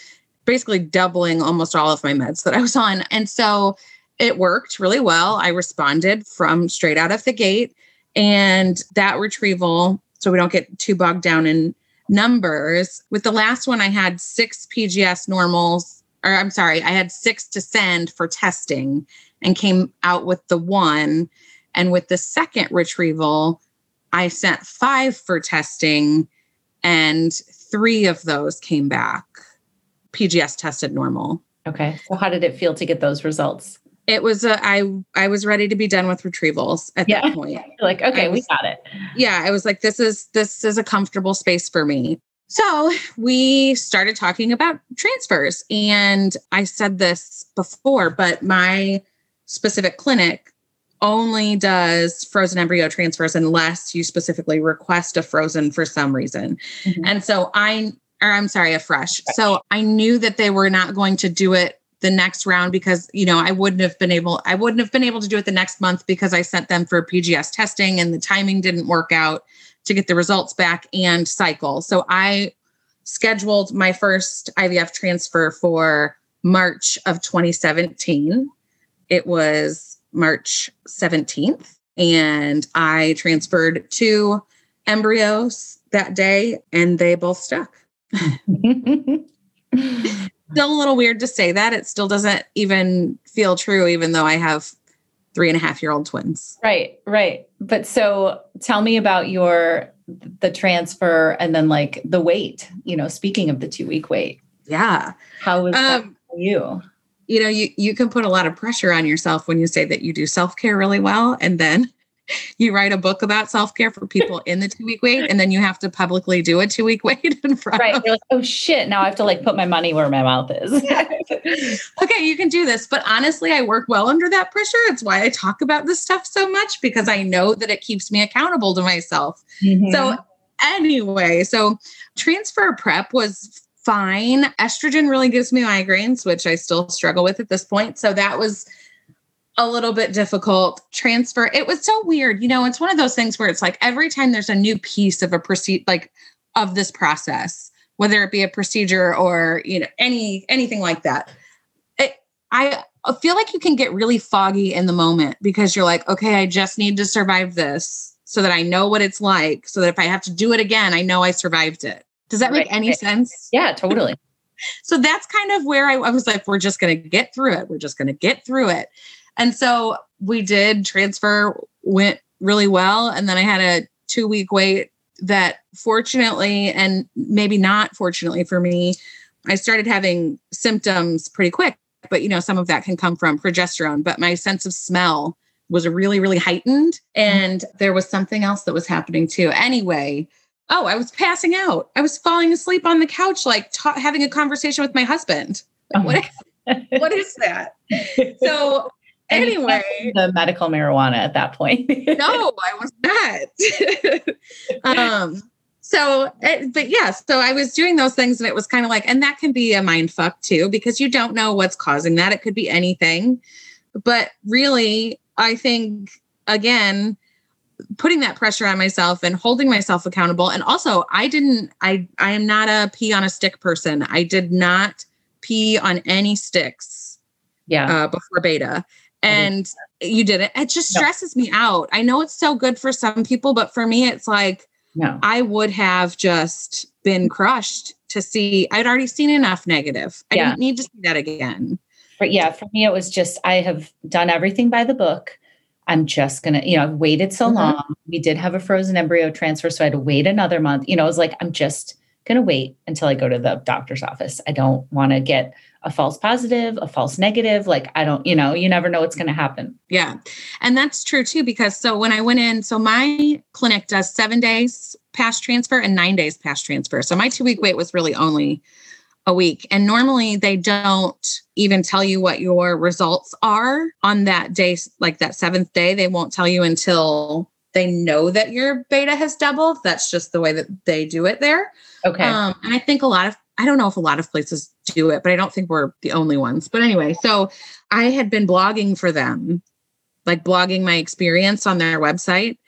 basically doubling almost all of my meds that I was on. And so it worked really well. I responded from straight out of the gate, and that retrieval, so we don't get too bogged down in numbers. With the last one, I had 6 PGS normals, or I'm sorry, I had 6 to send for testing and came out with the 1. And with the second retrieval, I sent 5 for testing, and 3 of those came back PGS tested normal. Okay. So how did it feel to get those results? It was I was ready to be done with retrievals at that point. Like, okay, we got it. Yeah. I was like, this is a comfortable space for me. So we started talking about transfers, and I said this before, but my specific clinic only does frozen embryo transfers unless you specifically request a frozen for some reason. Mm-hmm. And so a fresh. So I knew that they were not going to do it the next round because, you know, I wouldn't have been able to do it the next month because I sent them for PGS testing and the timing didn't work out to get the results back and cycle. So I scheduled my first IVF transfer for March of 2017. It was March 17th, and I transferred 2 embryos that day, and they both stuck. Still a little weird to say that. It still doesn't even feel true, even though I have 3.5-year-old twins. Right. But so tell me about the transfer and then like the wait, you know, speaking of the 2-week wait. Yeah. How was that for you? You know, you can put a lot of pressure on yourself when you say that you do self-care really well. And then you write a book about self-care for people in the 2-week wait, and then you have to publicly do a 2-week wait in front of. Right. You're like, oh shit, now I have to like put my money where my mouth is. Okay, you can do this. But honestly, I work well under that pressure. It's why I talk about this stuff so much, because I know that it keeps me accountable to myself. Mm-hmm. So anyway, transfer prep was fine. Estrogen really gives me migraines, which I still struggle with at this point. So that was a little bit difficult. Transfer, it was so weird. You know, it's one of those things where it's like every time there's a new piece of a procedure, like of this process, whether it be a procedure or, you know, anything like that, I feel like you can get really foggy in the moment because you're like, okay, I just need to survive this so that I know what it's like, so that if I have to do it again, I know I survived it. Does that make any sense? Yeah, totally. So that's kind of where I was like, we're just going to get through it. We're just going to get through it. And so we did. Transfer went really well. And then I had a 2-week wait that, fortunately, and maybe not fortunately for me, I started having symptoms pretty quick, but you know, some of that can come from progesterone, but my sense of smell was really, really heightened. And there was something else that was happening too. Anyway. Oh, I was passing out. I was falling asleep on the couch, like having a conversation with my husband. Like, what is that? So, anyway, the medical marijuana at that point. No, I was not. So I was doing those things, and it was kind of like, and that can be a mind fuck too, because you don't know what's causing that. It could be anything, but really, I think again, putting that pressure on myself and holding myself accountable. And also I am not a pee on a stick person. I did not pee on any sticks before beta. And you didn't. It just stresses me out. I know it's so good for some people, but for me, it's like, I would have just been crushed to see. I'd already seen enough negative. I didn't need to see that again. But yeah, for me, it was just, I have done everything by the book. I'm just going to, I've waited so long. We did have a frozen embryo transfer, so I had to wait another month. I was like, I'm just going to wait until I go to the doctor's office. I don't want to get a false positive, a false negative. Like, I don't, you never know what's going to happen. Yeah. And that's true too, because so when I went in, so my clinic does 7 days past transfer and 9 days past transfer. So my 2 week wait was really only a week. And normally they don't even tell you what your results are on that day, like that seventh day. They won't tell you until they know that your beta has doubled. That's just the way that they do it there. Okay. And I think I don't know if a lot of places do it, but I don't think we're the only ones. But anyway, so I had been blogging for them, like blogging my experience on their website.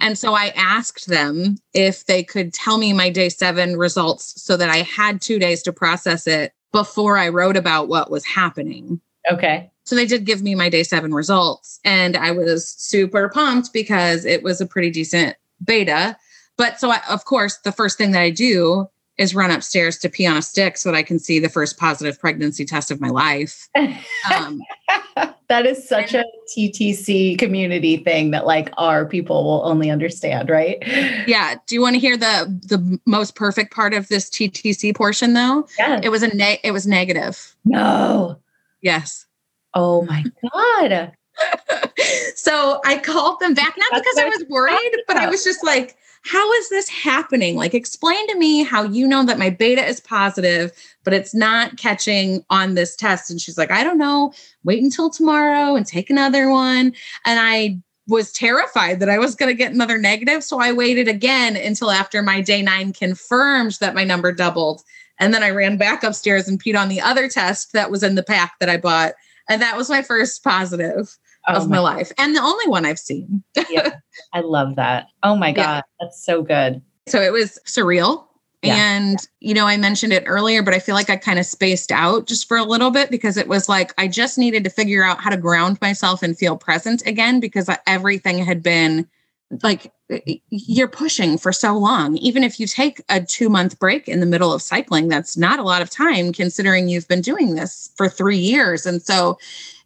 And so I asked them if they could tell me my day 7 results so that I had 2 days to process it before I wrote about what was happening. Okay. So they did give me my day 7 results, and I was super pumped because it was a pretty decent beta. But so of course, the first thing that I do is run upstairs to pee on a stick so that I can see the first positive pregnancy test of my life. That is such a TTC community thing that like our people will only understand, right? Yeah. Do you want to hear the most perfect part of this TTC portion though? Yeah. It was it was negative. No. Yes. Oh my God. So I called them back, not because I was worried, but I was just like, how is this happening? Like, explain to me how that my beta is positive, but it's not catching on this test. And she's like, I don't know, wait until tomorrow and take another one. And I was terrified that I was going to get another negative. So I waited again until after my day 9 confirmed that my number doubled. And then I ran back upstairs and peed on the other test that was in the pack that I bought. And that was my first positive of my life. And the only one I've seen. Yeah, I love that. Oh my God. Yeah. That's so good. So it was surreal. Yeah. And, I mentioned it earlier, but I feel like I kind of spaced out just for a little bit because it was like, I just needed to figure out how to ground myself and feel present again, because everything had been like, you're pushing for so long. Even if you take a 2-month break in the middle of cycling, that's not a lot of time considering you've been doing this for 3 years. And so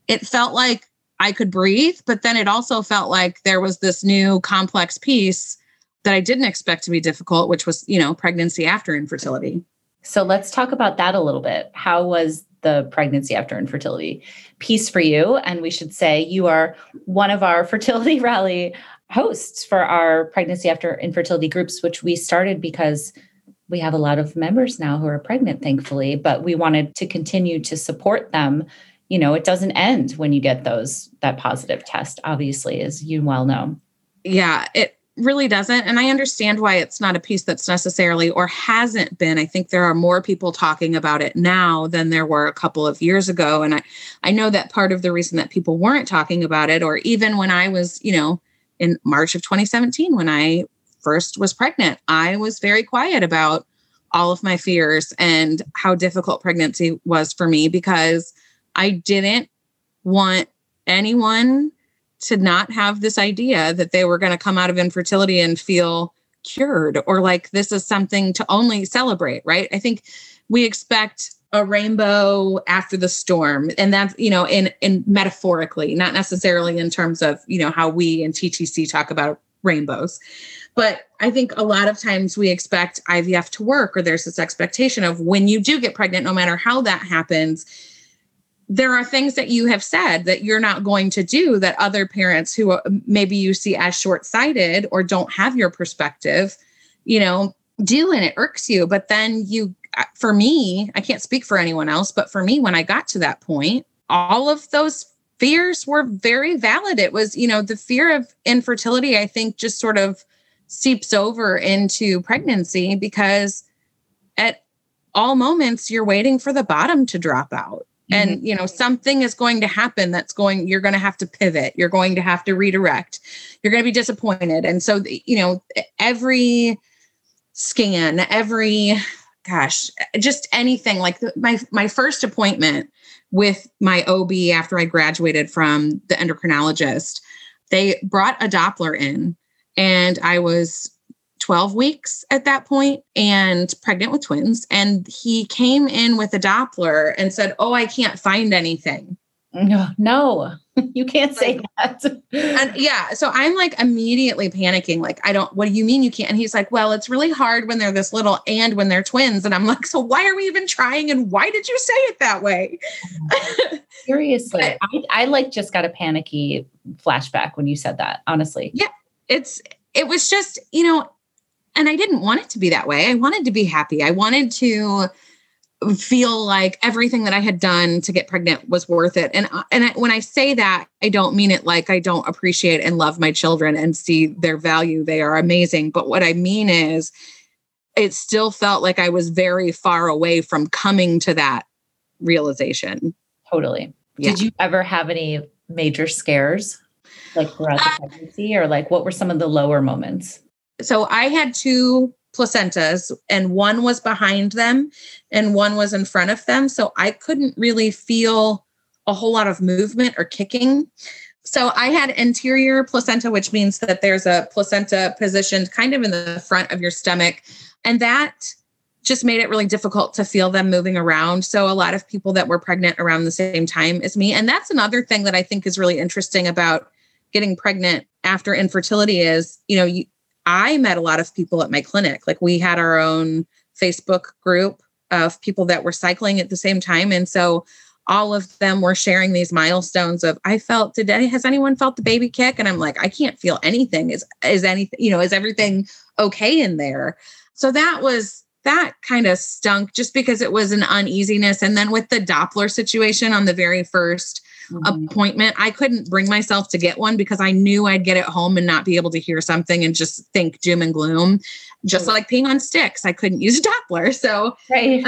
it felt like I could breathe, but then it also felt like there was this new complex piece that I didn't expect to be difficult, which was, pregnancy after infertility. So let's talk about that a little bit. How was the pregnancy after infertility piece for you? And we should say you are one of our fertility rally hosts for our pregnancy after infertility groups, which we started because we have a lot of members now who are pregnant, thankfully, but we wanted to continue to support them. It doesn't end when you get that positive test, obviously, as you well know. Yeah, it really doesn't. And I understand why it's not a piece that's necessarily or hasn't been. I think there are more people talking about it now than there were a couple of years ago. And I know that part of the reason that people weren't talking about it, or even when I was, in March of 2017, when I first was pregnant, I was very quiet about all of my fears and how difficult pregnancy was for me, because I didn't want anyone to not have this idea that they were going to come out of infertility and feel cured, or like this is something to only celebrate, right? I think we expect a rainbow after the storm, and that's, in metaphorically, not necessarily in terms of, how we in TTC talk about rainbows. But I think a lot of times we expect IVF to work, or there's this expectation of when you do get pregnant, no matter how that happens, there are things that you have said that you're not going to do that other parents who maybe you see as short-sighted or don't have your perspective, do, and it irks you. But then for me, I can't speak for anyone else, but for me, when I got to that point, all of those fears were very valid. It was, the fear of infertility, I think, just sort of seeps over into pregnancy, because at all moments, you're waiting for the bottom to drop out. And, something is going to happen you're going to have to pivot. You're going to have to redirect. You're going to be disappointed. And so, every scan, just anything, like my first appointment with my OB after I graduated from the endocrinologist, they brought a Doppler in, and I was 12 weeks at that point and pregnant with twins. And he came in with a Doppler and said, "Oh, I can't find anything." No, you can't say that. And yeah. So I'm like immediately panicking. Like, what do you mean you can't? And he's like, "Well, it's really hard when they're this little and when they're twins." And I'm like, so why are we even trying? And why did you say it that way? Seriously. But, I like just got a panicky flashback when you said that, honestly. Yeah. It was just, you know, and I didn't want it to be that way. I wanted to be happy. I wanted to feel like everything that I had done to get pregnant was worth it. And when I say that, I don't mean it like I don't appreciate and love my children and see their value. They are amazing. But what I mean is it still felt like I was very far away from coming to that realization. Totally. Yeah. Did you ever have any major scares like throughout the pregnancy, or like what were some of the lower moments? So I had two placentas, and one was behind them and one was in front of them. So I couldn't really feel a whole lot of movement or kicking. So I had anterior placenta, which means that there's a placenta positioned kind of in the front of your stomach. And that just made it really difficult to feel them moving around. So a lot of people that were pregnant around the same time as me. And that's another thing that I think is really interesting about getting pregnant after infertility is, you know, I met a lot of people at my clinic. Like, we had our own Facebook group of people that were cycling at the same time. And so all of them were sharing these milestones of, I felt today, has anyone felt the baby kick? And I'm like, I can't feel anything. Is anything, you know, is everything okay in there? So that kind of stunk just because it was an uneasiness. And then with the Doppler situation on the very first appointment, I couldn't bring myself to get one because I knew I'd get it home and not be able to hear something and just think doom and gloom, just like peeing on sticks. I couldn't use a Doppler. So, right.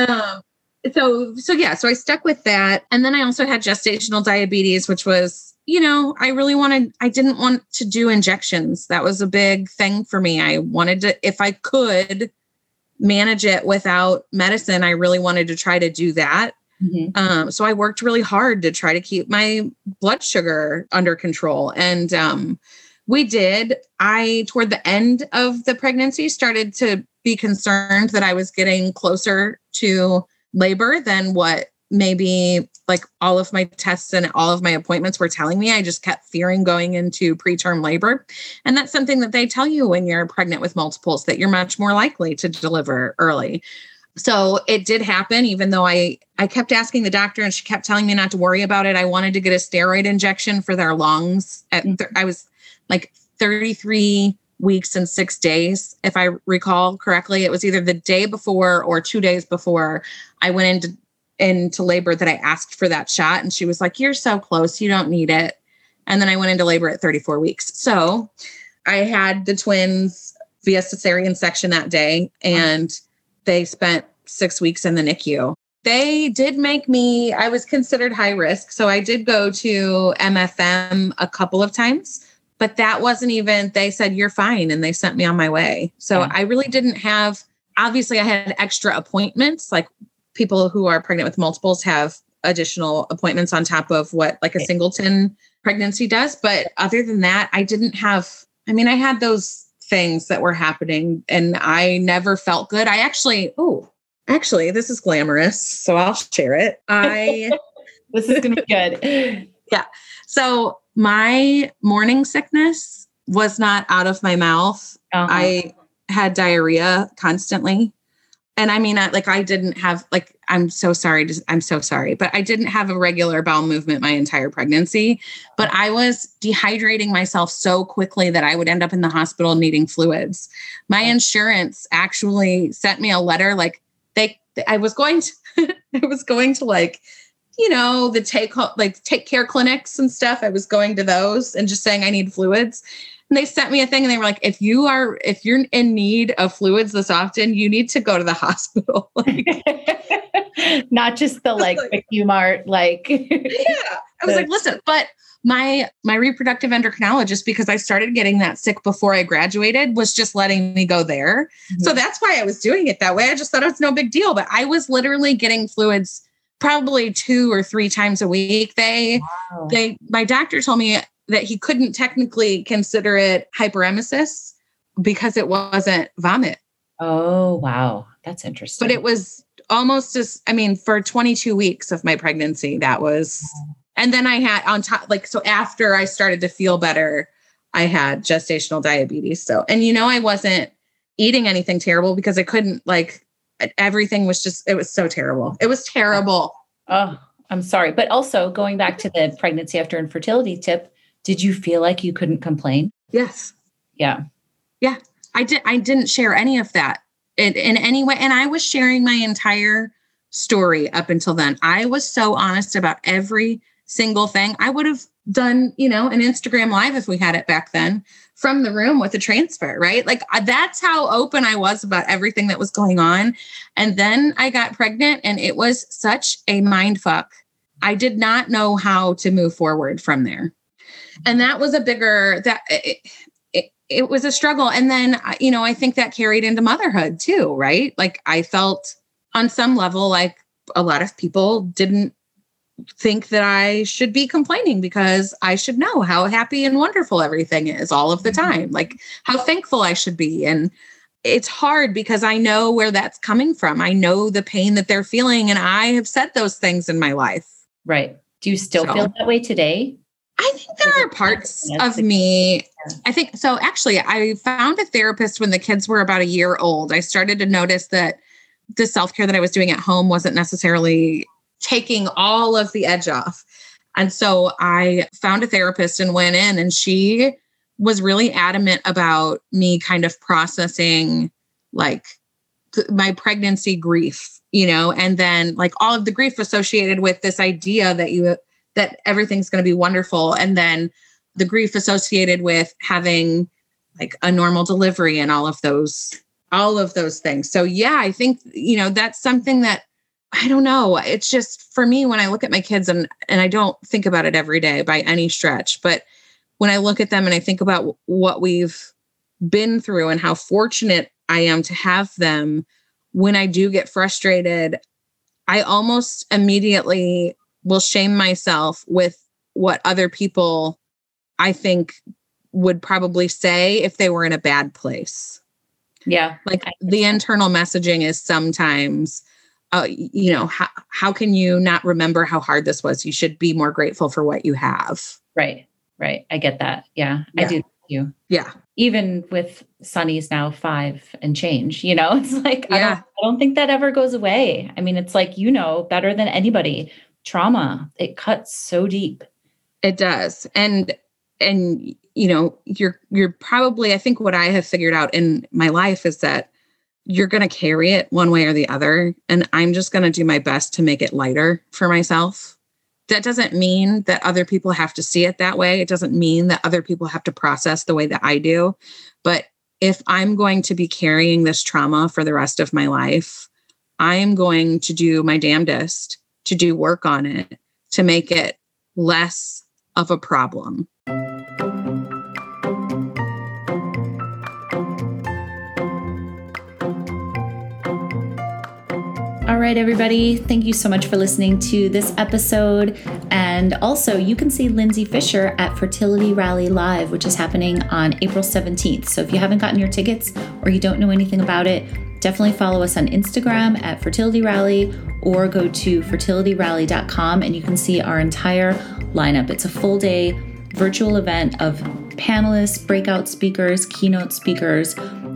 So I stuck with that. And then I also had gestational diabetes, which was, you know, I didn't want to do injections. That was a big thing for me. I wanted to, if I could manage it without medicine, I really wanted to try to do that. Mm-hmm. So I worked really hard to try to keep my blood sugar under control. And we did. I, toward the end of the pregnancy, started to be concerned that I was getting closer to labor than what maybe like all of my tests and all of my appointments were telling me. I just kept fearing going into preterm labor. And that's something that they tell you when you're pregnant with multiples, that you're much more likely to deliver early. So it did happen, even though I kept asking the doctor and she kept telling me not to worry about it. I wanted to get a steroid injection for their lungs. I was like 33 weeks and 6 days, if I recall correctly. It was either the day before or 2 days before I went into labor that I asked for that shot. And she was like, "You're so close. You don't need it." And then I went into labor at 34 weeks. So I had the twins via cesarean section that day. And they spent 6 weeks in the NICU. They did make me, I was considered high risk. So I did go to MFM a couple of times, but that wasn't even, they said, "You're fine." And they sent me on my way. So I really didn't have, obviously I had extra appointments. Like, people who are pregnant with multiples have additional appointments on top of what like a singleton pregnancy does. But other than that, I didn't have, I mean, I had those things that were happening and I never felt good. I actually, this is glamorous, so I'll share it. This is going to be good. Yeah. So my morning sickness was not out of my mouth. Uh-huh. I had diarrhea constantly. And I mean, I'm so sorry, but I didn't have a regular bowel movement my entire pregnancy, but I was dehydrating myself so quickly that I would end up in the hospital needing fluids. My insurance actually sent me a letter. Like, I was going to, like, you know, the take care clinics and stuff. I was going to those and just saying I need fluids. And they sent me a thing and they were like, if you're in need of fluids this often, you need to go to the hospital. Like, not just the like Q-Mart, like. Yeah. I was like, listen, but my reproductive endocrinologist, because I started getting that sick before I graduated, was just letting me go there. Mm-hmm. So that's why I was doing it that way. I just thought it was no big deal, but I was literally getting fluids probably 2 or 3 times a week. My doctor told me that he couldn't technically consider it hyperemesis because it wasn't vomit. Oh, wow. That's interesting. But it was almost as, I mean, for 22 weeks of my pregnancy, that was, and then I had on top, like, so after I started to feel better, I had gestational diabetes. So, and you know, I wasn't eating anything terrible because I couldn't, like, everything was just, it was so terrible. It was terrible. Oh, I'm sorry. But also going back to the pregnancy after infertility tip, did you feel like you couldn't complain? Yes. Yeah. Yeah. I didn't share any of that in any way. And I was sharing my entire story up until then. I was so honest about every single thing. I would have done, you know, an Instagram live if we had it back then from the room with a transfer, right? Like that's how open I was about everything that was going on. And then I got pregnant and it was such a mind fuck. I did not know how to move forward from there. And that was a bigger, it was a struggle. And then, you know, I think that carried into motherhood too, right? Like I felt on some level, like a lot of people didn't think that I should be complaining because I should know how happy and wonderful everything is all of the time, like how thankful I should be. And it's hard because I know where that's coming from. I know the pain that they're feeling. And I have said those things in my life. Right. Do you still feel that way today? I think there are parts of me. I think so. Actually, I found a therapist when the kids were about a year old. I started to notice that the self-care that I was doing at home wasn't necessarily taking all of the edge off. And so I found a therapist and went in, and she was really adamant about me kind of processing like my pregnancy grief, you know, and then like all of the grief associated with this idea that that everything's going to be wonderful. And then the grief associated with having like a normal delivery and all of those things. So yeah, I think, you know, that's something that, I don't know. It's just for me, when I look at my kids and I don't think about it every day by any stretch, but when I look at them and I think about what we've been through and how fortunate I am to have them, when I do get frustrated, I almost immediately will shame myself with what other people I think would probably say if they were in a bad place. Yeah. Like the internal messaging is sometimes, you know, how can you not remember how hard this was? You should be more grateful for what you have. Right. Right. I get that. Yeah. I do too. Yeah. Even with Sonny's now 5 and change, you know, it's like, yeah. I don't think that ever goes away. I mean, it's like, you know, better than anybody. Trauma, it cuts so deep. It does. And you know, you're probably, I think what I have figured out in my life is that you're going to carry it one way or the other. And I'm just going to do my best to make it lighter for myself. That doesn't mean that other people have to see it that way. It doesn't mean that other people have to process the way that I do. But if I'm going to be carrying this trauma for the rest of my life, I am going to do my damnedest to do work on it, to make it less of a problem. All right, everybody. Thank you so much for listening to this episode. And also, you can see Lindsay Fisher at Fertility Rally Live, which is happening on April 17th. So if you haven't gotten your tickets or you don't know anything about it, definitely follow us on Instagram at Fertility Rally or go to fertilityrally.com and you can see our entire lineup. It's a full day virtual event of panelists, breakout speakers, keynote speakers.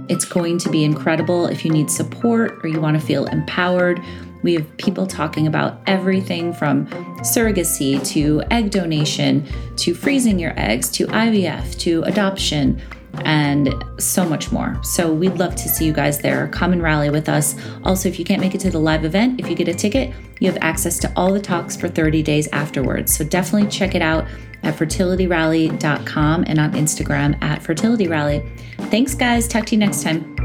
It's going to be incredible if you need support or you want to feel empowered. We have people talking about everything from surrogacy to egg donation to freezing your eggs to IVF to adoption, and so much more. So we'd love to see you guys there. Come and rally with us. Also, if you can't make it to the live event, if you get a ticket, you have access to all the talks for 30 days afterwards. So definitely check it out at fertilityrally.com and on Instagram at fertilityrally. Thanks, guys. Talk to you next time.